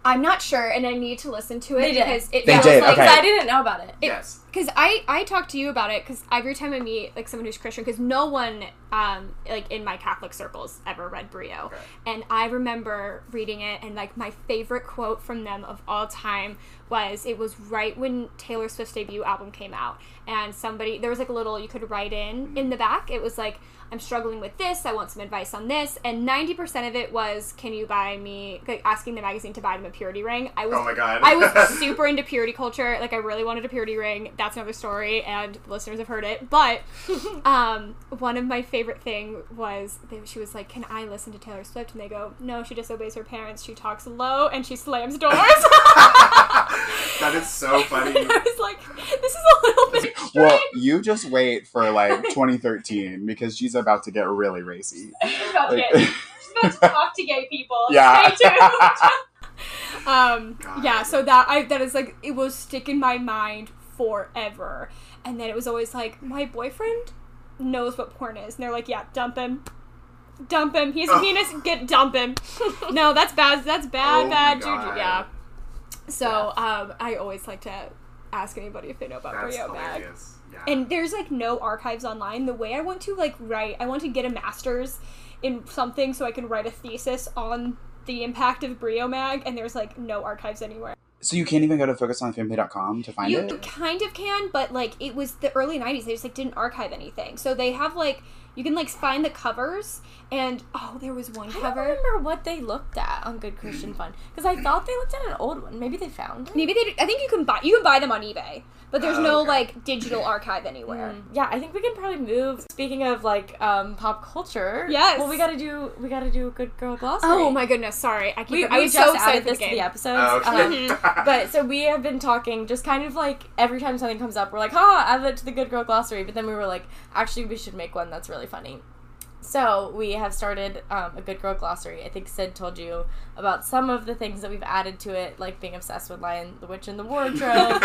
I'm not sure, and I need to listen to it they because it they was did. like okay. I didn't know about it. it yes. Because I, I talk to you about it because every time I meet like someone who's Christian, because no one um like in my Catholic circles ever read Brio, okay. and I remember reading it, and like my favorite quote from them of all time was it was right when Taylor Swift's debut album came out, and somebody there was like a little you could write in mm-hmm. in the back. It was like, I'm struggling with this, I want some advice on this, and ninety percent of it was, can you buy me, like, asking the magazine to buy them a purity ring. I was, oh my god. I was super into purity culture, like, I really wanted a purity ring, that's another story, and listeners have heard it, but, um, one of my favorite thing was, they, she was like, can I listen to Taylor Swift? And they go, no, she disobeys her parents, she talks low, and she slams doors. That is so funny. I was like, this is a little bit extreme. Well, you just wait for, like, twenty thirteen, because she's about to get really racy. She's about, like, to, get, she's about to talk to gay people. Yeah. Stay tuned. um, yeah, so that, I, that is, like, it will stick in my mind forever. And then it was always like, my boyfriend knows what porn is. And they're like, yeah, dump him. Dump him. He has a penis. Get, dump him. No, that's bad. That's bad, oh bad juju. Yeah. So, um, I always like to ask anybody if they know about Brio Mag. Yeah. And there's, like, no archives online. The way I want to, like, write, I want to get a master's in something so I can write a thesis on the impact of Brio Mag, and there's, like, no archives anywhere. So you can't even go to focus on family dot com to find you it? You kind of can, but, like, it was the early nineties. They just, like, didn't archive anything. So they have, like... You can, like, find the covers, and, oh, there was one cover. I don't remember what they looked at on Good Christian Fun, because I thought they looked at an old one. Maybe they found it. Maybe they did. I think you can buy you can buy them on eBay, but there's oh, no, okay. like, digital archive anywhere. Mm-hmm. Yeah, I think we can probably move. Speaking of, like, um, pop culture. Yes. Well, we gotta do, we gotta do Good Girl Glossary. Oh, my goodness, sorry. I, keep we, I was just so excited added this the to the episode. Oh, okay. um, but, so we have been talking, just kind of, like, every time something comes up, we're like, ha, add it to the Good Girl Glossary, but then we were like, actually, we should make one that's really funny. So we have started um, a Good Girl Glossary. I think Sid told you about some of the things that we've added to it, like being obsessed with Lion, the Witch, and the Wardrobe.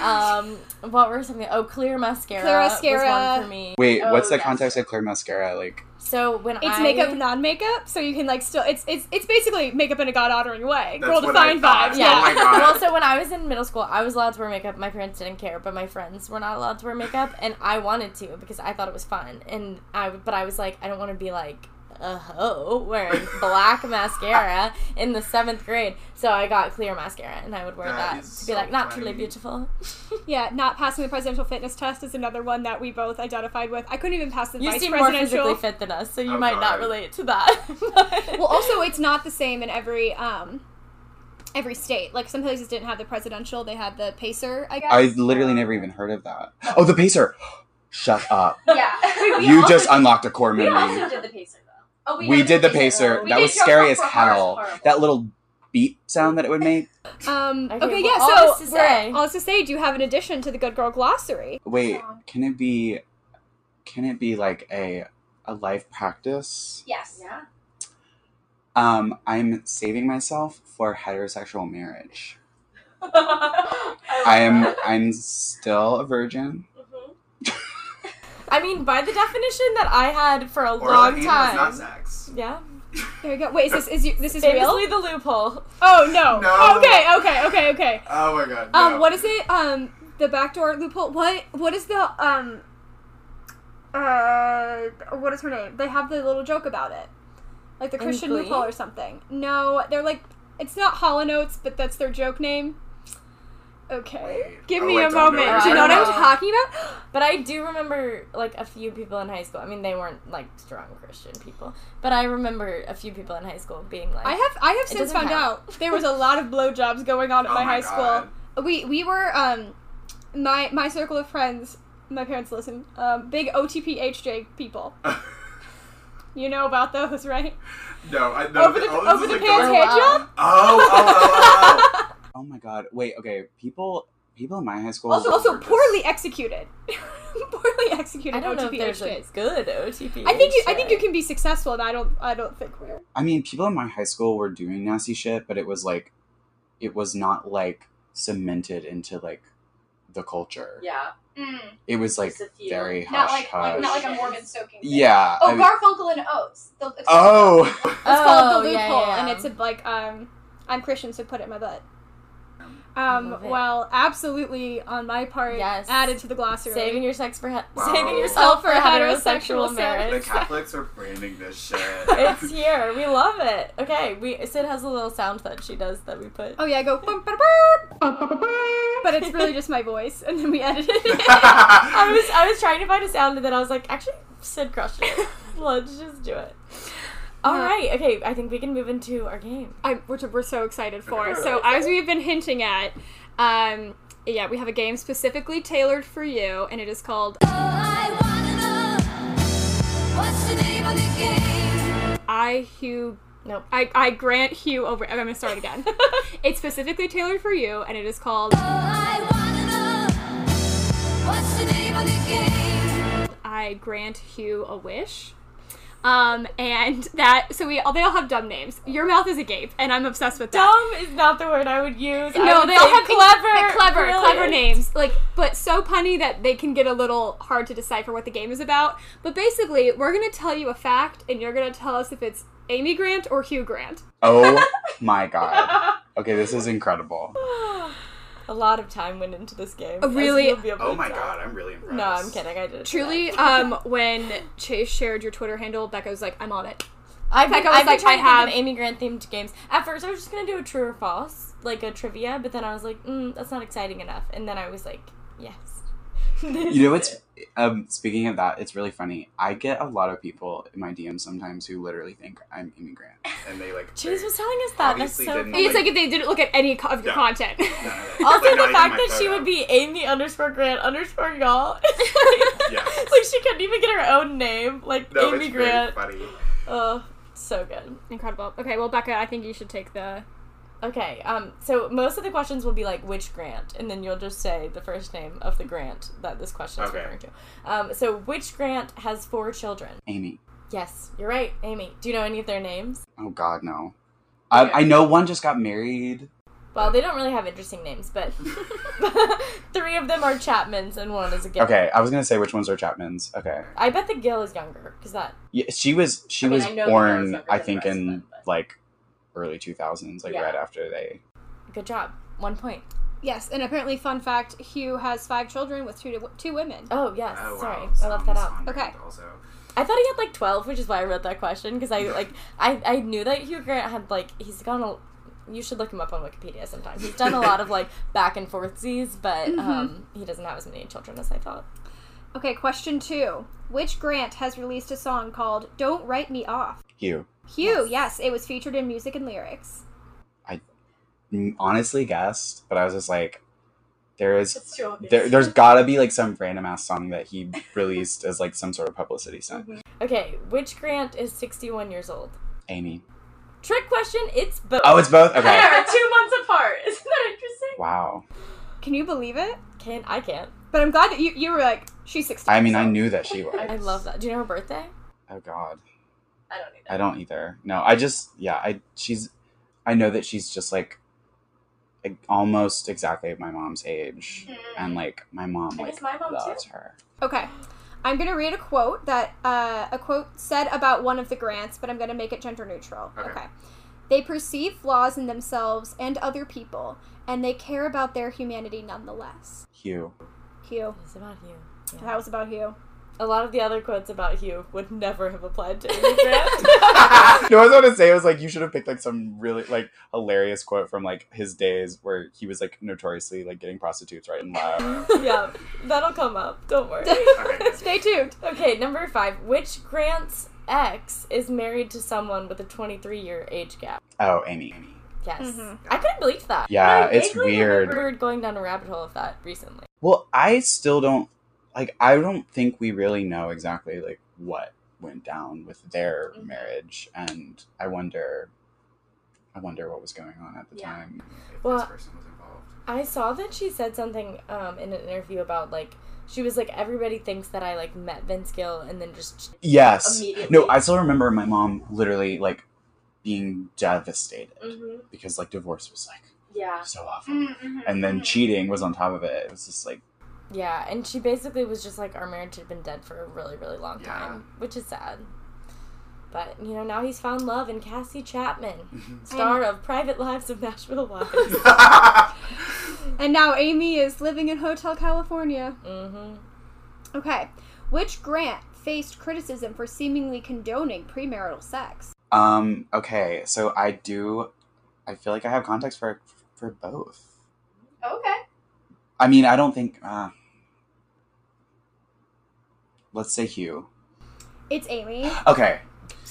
um, what were something? Oh, clear mascara. Clear mascara was one for me. Wait, oh, what's the yes. context of clear mascara? Like, so when it's I it's makeup, non-makeup, so you can like still it's it's it's basically makeup in a God-honoring way. That's Girl defined vibes. Yeah. Oh my God. Well, so when I was in middle school, I was allowed to wear makeup. My parents didn't care, but my friends were not allowed to wear makeup, and I wanted to because I thought it was fun. And I but I was like, I don't want to be like a hoe wearing black mascara in the seventh grade. So I got clear mascara, and I would wear that, that to be so like not funny. Truly beautiful. Yeah, not passing the presidential fitness test is another one that we both identified with. I couldn't even pass the you vice presidential. You seem more physically fit than us, so you oh, might God. Not relate to that. Well, also it's not the same in every um, every state. Like some places didn't have the presidential; they had the pacer. I guess I literally never even heard of that. Oh, the pacer. Shut up. Yeah. We you just did, unlocked a core memory. We also did the pacer, though. Oh, we, we did the pacer. pacer. That was scary as hell. Horrible. That little beep sound that it would make. Um, okay, okay well, yeah, all so... All say. All to say, do you have an addition to the Good Girl Glossary? Wait, yeah. can it be... Can it be, like, a a life practice? Yes. Yeah. Um, I'm saving myself for heterosexual marriage. I, I am. That. I'm still a virgin. I mean, by the definition that I had for a or long time. Or not sex. Yeah. There you go. Wait, is this is you, this is real? Famously the loophole. Oh no. No. Okay. Okay. Okay. Okay. Oh my god. No. Um, what is it? Um, the backdoor loophole. What? What is the um? Uh, what is her name? They have the little joke about it, like the Christian loophole or something. No, they're like, it's not Hall and Oates, but that's their joke name. Okay. Wait. Give me oh, a moment. Know. Do you know what I'm talking about? But I do remember, like, a few people in high school. I mean, they weren't, like, strong Christian people. But I remember a few people in high school being like... I have I have since found happen. out there was a lot of blowjobs going on at oh my, my high God. school. We we were... um, My my circle of friends, my parents listen, um, big O T P H J people. You know about those, right? No, I know. Over the, the, over the like pants handjob? Wow. Oh, oh, oh, oh. Oh my god. Wait, okay. People people in my high school... Also, also poorly executed. Poorly executed O T P H Js. I don't know if there's a good O T P H J. I think you, I think you can be successful, and I don't, I don't think we're... I mean, people in my high school were doing nasty shit, but it was, like... It was not, like, cemented into, like, the culture. Yeah. Mm. It was, like, very hush-hush. Not, like, not like a Mormon-soaking thing. Yeah. Oh, I mean, Garfunkel and Oates. The, it's oh! It's called oh, The Loophole, yeah, yeah. And it's, a, like, um... I'm Christian, so put it in my butt. Um, well, absolutely, on my part, yes. added to the glossary. Saving your sex for he- wow. saving yourself oh, for heterosexual, heterosexual marriage. The Catholics are branding this shit. It's here. We love it. Okay, we Sid has a little sound that she does that we put. Oh yeah, I go. But it's really just my voice, and then we edit it. I was I was trying to find a sound, and then I was like, actually, Sid crushed it. Let's just do it. All yeah. right, okay, I think we can move into our game. I'm, which we're so excited for. So as we've been hinting at, um, yeah, we have a game specifically tailored for you, and it is called... Oh, I wanna know, what's the name of the game? I, Hugh... Nope. I, I grant Hugh over... I'm gonna start again. It's specifically tailored for you, and it is called... Oh, I wanna know, what's the name of the game? I grant Hugh a wish. Um, and that, so we all, they all have dumb names. Your mouth is agape, and I'm obsessed with that. Dumb is not the word I would use. No, would they all have clever, clever, brilliant. clever names. Like, but so punny that they can get a little hard to decipher what the game is about. But basically, we're gonna tell you a fact, and you're gonna tell us if it's Amy Grant or Hugh Grant. Oh my god. Okay, this is incredible. A lot of time went into this game. Really? Oh my god, I'm really impressed. No, I'm kidding. I did it. Truly, um, when Chase shared your Twitter handle, Becca was like, I'm on it. I Becca was I've like, I have Amy Grant themed games. At first, I was just going to do a true or false, like a trivia, but then I was like, mm, that's not exciting enough. And then I was like, yes. You know what's, um, speaking of that, it's really funny. I get a lot of people in my D Ms sometimes who literally think I'm Amy Grant. And they like... Chase was telling us that. That's so... It's like, like if they didn't look at any of your no, content. No, no, no. Also, like, the fact that she would be Amy underscore Grant underscore y'all. Like, yeah. Like she couldn't even get her own name. Like no, Amy it's Grant. Very funny. Oh, so good. Incredible. Okay, well, Becca, I think you should take the... Okay, um, so most of the questions will be, like, which Grant? And then you'll just say the first name of the Grant that this question is okay. referring to. Um, so which Grant has four children? Amy. Yes, you're right, Amy. Do you know any of their names? Oh, God, no. Okay. I, I know one just got married. Well, they don't really have interesting names, but three of them are Chapmans and one is a Gill. Okay, I was going to say which ones are Chapmans. Okay. I bet the Gill is younger, because that... Yeah, she was, she I mean, was I born, I think, in, them, like... early two thousands, like yeah. right after they... Good job. One point. Yes, and apparently, fun fact, Hugh has five children with two to, two women. Oh, yes. Oh, wow. Sorry, Sounds I left that out. Okay. Also. I thought he had, like, twelve, which is why I wrote that question, because I, like, I, I knew that Hugh Grant had, like, he's gone a... You should look him up on Wikipedia sometime. He's done a lot of, like, back and forthsies, but mm-hmm. um, he doesn't have as many children as I thought. Okay, question two. Which Grant has released a song called Don't Write Me Off? Hugh. Hugh, yes. yes, it was featured in music and lyrics. I honestly guessed, but I was just like, there is, there, there's gotta be like some random ass song that he released as like some sort of publicity stunt. Mm-hmm. Okay, which Grant is sixty-one years old? Amy. Trick question, it's both. Oh, it's both? Okay. They're two months apart. Isn't that interesting? Wow. Can you believe it? Can I can't. But I'm glad that you, you were like, she's sixty. I mean, so. I knew that she was. I love that. Do you know her birthday? Oh, God. I don't either. I don't either. No, I just, yeah, I she's, I know that she's just, like, like almost exactly my mom's age. Mm. And, like, my mom, I like, my mom loves too. her. Okay. I'm going to read a quote that uh, a quote said about one of the Grants, but I'm going to make it gender neutral. Okay. okay. They perceive flaws in themselves and other people, and they care about their humanity nonetheless. Hugh. Hugh. It's about Hugh. Yeah. That was about Hugh. A lot of the other quotes about Hugh would never have applied to Amy Grant. No, I was going to say, it was like, you should have picked like some really like hilarious quote from like his days where he was like notoriously like getting prostitutes right and left. Yeah, that'll come up. Don't worry. Okay. Stay tuned. Okay, number five. Which Grant's ex is married to someone with a twenty-three year age gap? Oh, Amy. Amy. Yes. Mm-hmm. I couldn't believe that. Yeah, I it's weird. I remember going down a rabbit hole of that recently. Well, I still don't. Like, I don't think we really know exactly, like, what went down with their mm-hmm. marriage, and I wonder, I wonder what was going on at the yeah. time. If well, this person was involved. I saw that she said something um, in an interview about, like, she was like, everybody thinks that I, like, met Vince Gill, and then just yes. immediately. No, I still remember my mom literally, like, being devastated, mm-hmm. because, like, divorce was, like, yeah. so awful, mm-hmm. and then cheating was on top of it. It was just, like, yeah, and she basically was just like, our marriage had been dead for a really, really long time, yeah. which is sad. But, you know, now he's found love in Cassie Chapman, mm-hmm. star and of Private Lives of Nashville Wives. And now Amy is living in Hotel California. Mm-hmm. Okay. Which Grant faced criticism for seemingly condoning premarital sex? Um, okay, so I do, I feel like I have context for for both. Okay. I mean, I don't think, uh, let's say Hugh. It's Amy. Okay.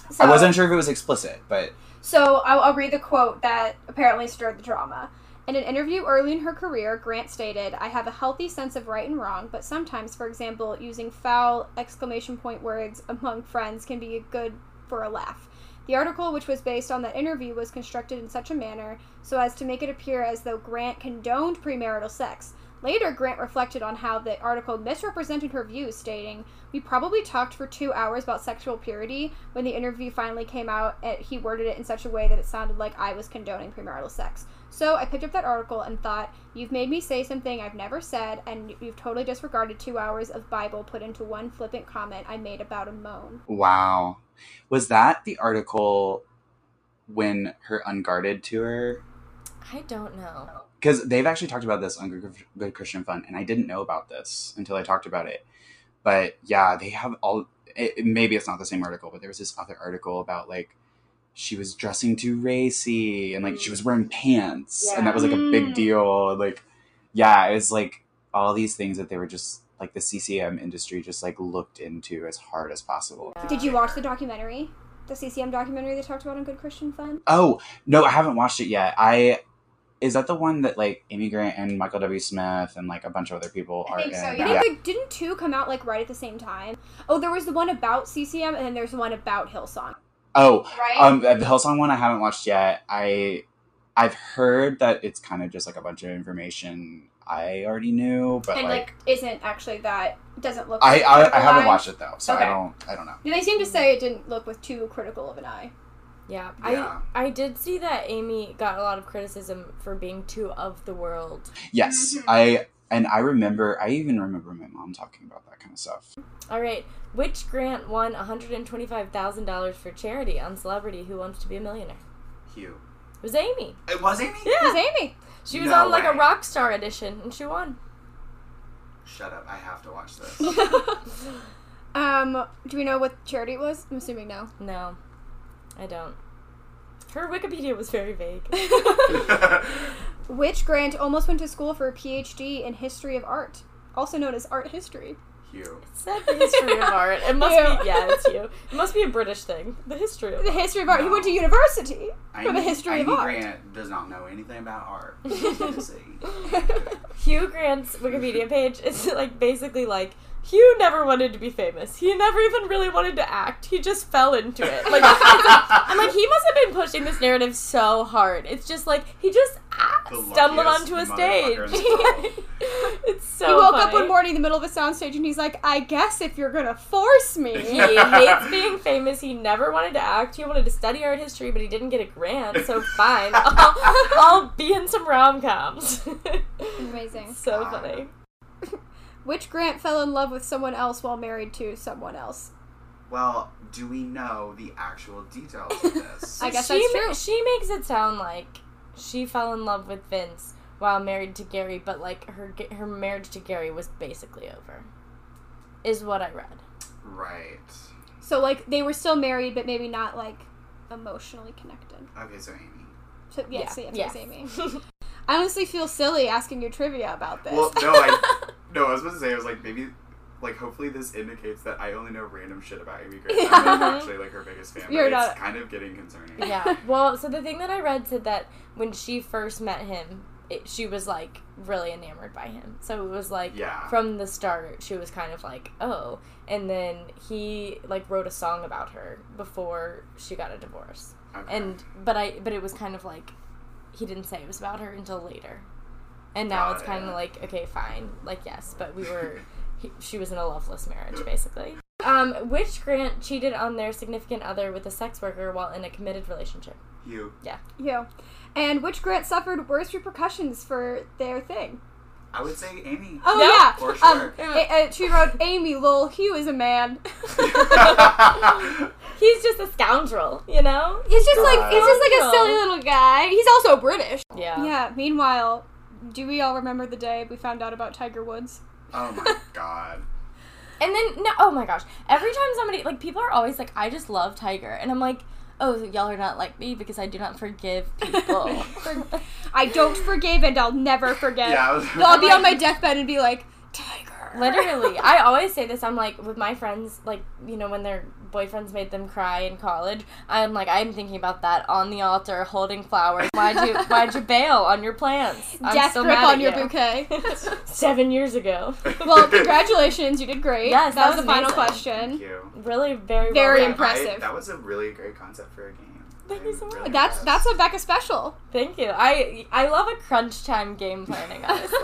So, I wasn't sure if it was explicit, but. So I'll, I'll read the quote that apparently stirred the drama. In an interview early in her career, Grant stated, "I have a healthy sense of right and wrong, but sometimes, for example, using foul exclamation point words among friends can be good for a laugh. The article, which was based on that interview, was constructed in such a manner so as to make it appear as though Grant condoned premarital sex. Later, Grant reflected on how the article misrepresented her views, stating, "We probably talked for two hours about sexual purity. When the interview finally came out, it, he worded it in such a way that it sounded like I was condoning premarital sex. So I picked up that article and thought, you've made me say something I've never said, and you've totally disregarded two hours of Bible put into one flippant comment I made about a moan." Wow. Was that the article when her unguarded tour? I don't know. Because they've actually talked about this on Good, Good Christian Fun, and I didn't know about this until I talked about it. But yeah, they have all. It, maybe it's not the same article, but there was this other article about like she was dressing too racy and like mm. she was wearing pants, yeah. and that was like a big deal. Like, yeah, it was like all these things that they were just like the C C M industry just like looked into as hard as possible. Yeah. Did you watch the documentary, the C C M documentary they talked about on Good Christian Fun? Oh no, I haven't watched it yet. I. Is that the one that, like, Amy Grant and Michael W. Smith and, like, a bunch of other people I are in? I think so, yeah. Didn't, didn't two come out, like, right at the same time? Oh, there was the one about C C M, and then there's the one about Hillsong. Oh, right? um, the Hillsong one I haven't watched yet. I, I've heard that it's kind of just, like, a bunch of information I already knew, but, and, like... like isn't actually that... doesn't look... I, I, I haven't eye. watched it, though, so okay. I don't I don't know. They seem to say it didn't look with too critical of an eye. Yeah, yeah. I I did see that Amy got a lot of criticism for being too of the world. Yes, mm-hmm. I and I remember, I even remember my mom talking about that kind of stuff. All right, which Grant won one hundred twenty-five thousand dollars for charity on Celebrity Who Wants to Be a Millionaire? Hugh. It was Amy. It was Amy? Yeah. It was Amy. She was no on like way. a rock star edition, and she won. Shut up, I have to watch this. um, do we know what charity it was? I'm assuming no. No. I don't. Her Wikipedia was very vague. Which Grant almost went to school for a P H D in history of art, also known as art history? Hugh. It said the history of art. It must Hugh. be, yeah, it's Hugh. It must be a British thing. The history of the art. The history of art. No. He went to university I for mean, the history I of mean, art. Hugh Grant does not know anything about art. Hugh Grant's Wikipedia page is like basically like, Hugh never wanted to be famous. He never even really wanted to act. He just fell into it. Like, I'm like, he must have been pushing this narrative so hard. It's just like, he just ah, stumbled onto a stage. It's so He woke funny. up one morning in the middle of a soundstage and he's like, I guess if you're gonna force me. He hates being famous. He never wanted to act. He wanted to study art history, but he didn't get a grant, so fine. I'll, I'll be in some rom-coms. Amazing. So funny. Which Grant fell in love with someone else while married to someone else? Well, do we know the actual details of this? I guess she that's true. Ma- she makes it sound like she fell in love with Vince while married to Gary, but, like, her her marriage to Gary was basically over, is what I read. Right. So, like, they were still married, but maybe not, like, emotionally connected. Okay, so Amy. So, yes, yeah, yes, yes, yes, Amy. I honestly feel silly asking you trivia about this. Well, no, I, no, I was supposed to say, I was like, maybe... Like, hopefully this indicates that I only know random shit about Amy Grant. Yeah. I'm not actually, like, her biggest fan, but You're it's not... kind of getting concerning. Yeah. Well, so the thing that I read said that when she first met him, it, she was, like, really enamored by him. So it was, like, yeah. from the start, she was kind of like, oh. And then he, like, wrote a song about her before she got a divorce. Okay. And, but I, but it was kind of like, he didn't say it was about her until later. And now uh, it's kind yeah. of like, okay, fine. Like, yes, but we were... He, she was in a loveless marriage, basically. Um, which Grant cheated on their significant other with a sex worker while in a committed relationship? You. Yeah. You. And which Grant suffered worse repercussions for their thing? I would say Amy. Oh, yeah. yeah. Or sure. Um, a, a, she wrote, Amy, lol, Hugh is a man. He's just a scoundrel, you know? He's just God. like he's just like a silly little guy. He's also British. Yeah. Yeah. Meanwhile, do we all remember the day we found out about Tiger Woods? Oh my God. And then, no, oh my gosh. Every time somebody, like, people are always like, I just love Tiger. And I'm like, oh, so y'all are not like me because I do not forgive people. I don't forgive and I'll never forget. Yeah, I was, so I'll be like, on my deathbed and be like, Tiger. Literally. I always say this. I'm like, with my friends, like, you know, when their boyfriends made them cry in college, I'm like, I'm thinking about that on the altar, holding flowers. Why'd you, why'd you bail on your plants? I'm Death so grip on your you. bouquet. Seven years ago. Well, congratulations. You did great. Yes, that, that was, was the final question. Thank you. Really very, very well impressive. I, that was a really great concept for a game. Thank you so much. Really that's impressed. That's a Becca special. Thank you. I I love a crunch time game planning, honestly.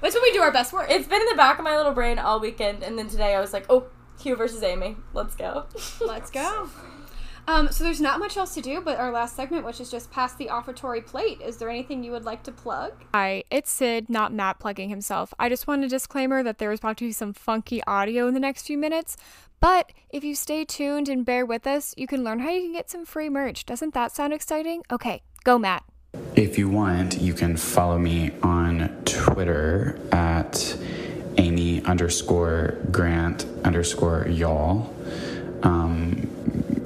That's when we do our best work. It's been in the back of my little brain all weekend, and then today I was like, oh, Hugh versus Amy. Let's go. Let's that's go. So, um, so there's not much else to do but our last segment, which is just pass the offertory plate. Is there anything you would like to plug? Hi, it's Sid, not Matt plugging himself. I just want a disclaimer that there is about to be some funky audio in the next few minutes. But if you stay tuned and bear with us, you can learn how you can get some free merch. Doesn't that sound exciting? Okay, go Matt. If you want, you can follow me on Twitter at Amy underscore Grant underscore y'all. Um,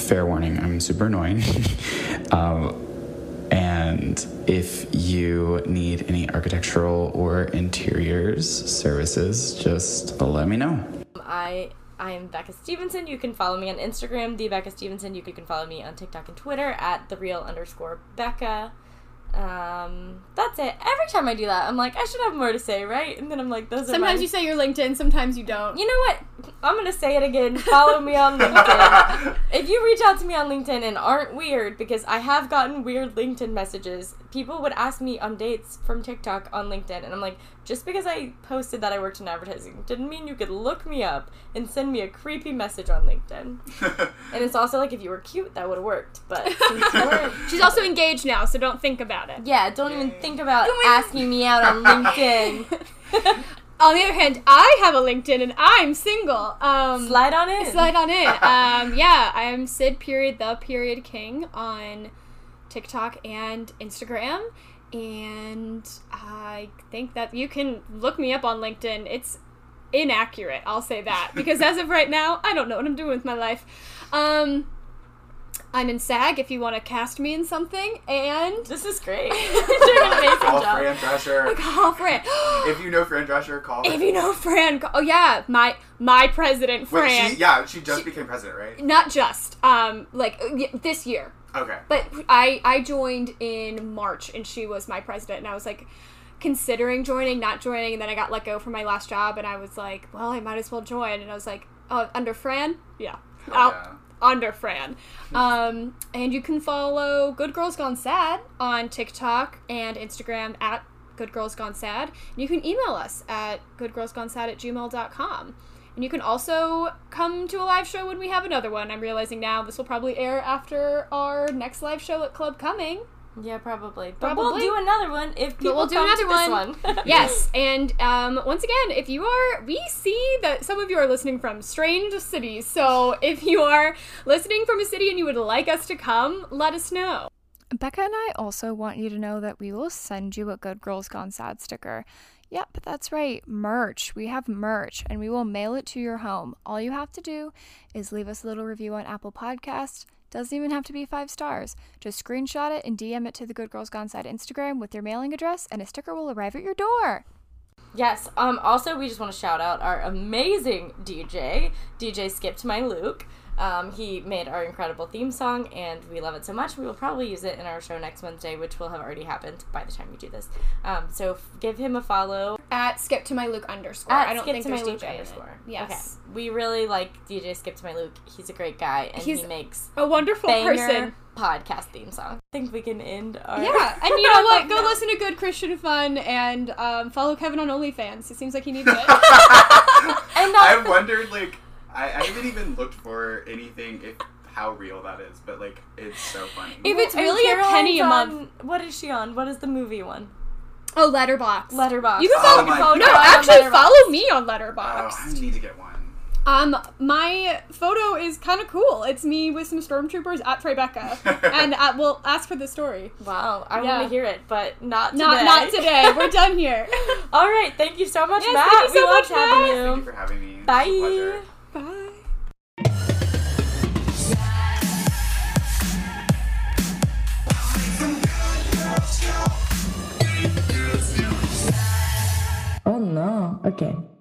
fair warning, I'm super annoying. um, and if you need any architectural or interiors services, just let me know. I... I am Becca Stevenson. You can follow me on Instagram, the Becca Stevenson. You can follow me on TikTok and Twitter at the real underscore Becca. Um, that's it. Every time I do that, I'm like, I should have more to say, right? And then I'm like, those. Sometimes are Sometimes you say your LinkedIn. Sometimes you don't. You know what? I'm gonna say it again. Follow me on LinkedIn. If you reach out to me on LinkedIn and aren't weird, because I have gotten weird LinkedIn messages. People would ask me on dates from TikTok on LinkedIn, and I'm like, just because I posted that I worked in advertising didn't mean you could look me up and send me a creepy message on LinkedIn. And it's also like, if you were cute, that would have worked. But she's also engaged now, so don't think about it. Yeah, don't even think about asking me out on LinkedIn. On the other hand, I have a LinkedIn and I'm single. Um, slide on in. Slide on in. Um, yeah, I'm Sid period the period king on TikTok and Instagram. And I think that you can look me up on LinkedIn. It's inaccurate, I'll say that. Because as of right now, I don't know what I'm doing with my life. Um, I'm in SAG if you want to cast me in something. And... This is great. You're an amazing call job. Fran Drescher. Call Fran. If you know Fran Drescher, call her. If you know Fran, call... Oh, yeah. My my president, Fran. Wait, she, yeah, she just she, became president, right? Not just. Um, like, this year. Okay. But I, I joined in March, and she was my president, and I was, like, considering joining, not joining, and then I got let go from my last job, and I was like, well, I might as well join, and I was like, oh, under Fran? Yeah. Oh, yeah. Under Fran. Um, and you can follow Good Girls Gone Sad on TikTok and Instagram at Good Girls Gone Sad, and you can email us at good girls gone sad at gmail dot com. And you can also come to a live show when we have another one. I'm realizing now this will probably air after our next live show at Club Coming. Yeah, probably. But probably. We'll do another one if people we'll do another one. This one. Yes, and um, once again, if you are, we see that some of you are listening from strange cities, so if you are listening from a city and you would like us to come, let us know. Becca and I also want you to know that we will send you a Good Girls Gone Sad sticker. Yep, that's right, merch. We have merch, and we will mail it to your home. All you have to do is leave us a little review on Apple Podcasts. Doesn't even have to be five stars. Just screenshot it and D M it to the Good Girls Gone Sad Instagram with your mailing address, and a sticker will arrive at your door. Yes. Um. Also, we just want to shout out our amazing D J, D J Skip to my Luke. Um. He made our incredible theme song, and we love it so much. We will probably use it in our show next Wednesday, which will have already happened by the time you do this. Um. So f- give him a follow at Skip to my Luke underscore. At I don't Skip think to there's my Luke D J underscore. Yes. Okay. We really like D J Skip to my Luke. He's a great guy, and He's he makes a wonderful person. Podcast theme song. I think we can end our... Yeah, and you know what? Go listen to Good Christian Fun and um, follow Kevin on OnlyFans. It seems like he needs it. And I wondered, like, I, I haven't even looked for anything, if, how real that is, but, like, it's so funny. If it's really a penny a month... On, what is she on? What is the movie one? Oh, Letterboxd. Letterboxd. You can follow... Oh no, actually, follow me on Letterboxd. Oh, I need to get one. Um, my photo is kind of cool. It's me with some stormtroopers at Tribeca, and at, we'll ask for the story. Wow, I yeah. want to hear it, but not today. Not, not today. We're done here. All right, thank you so much, yes, Matt. Thank you so we much, Matt. Having you. Thank you for having me. Bye. It's a pleasure. Bye. Oh no! Okay.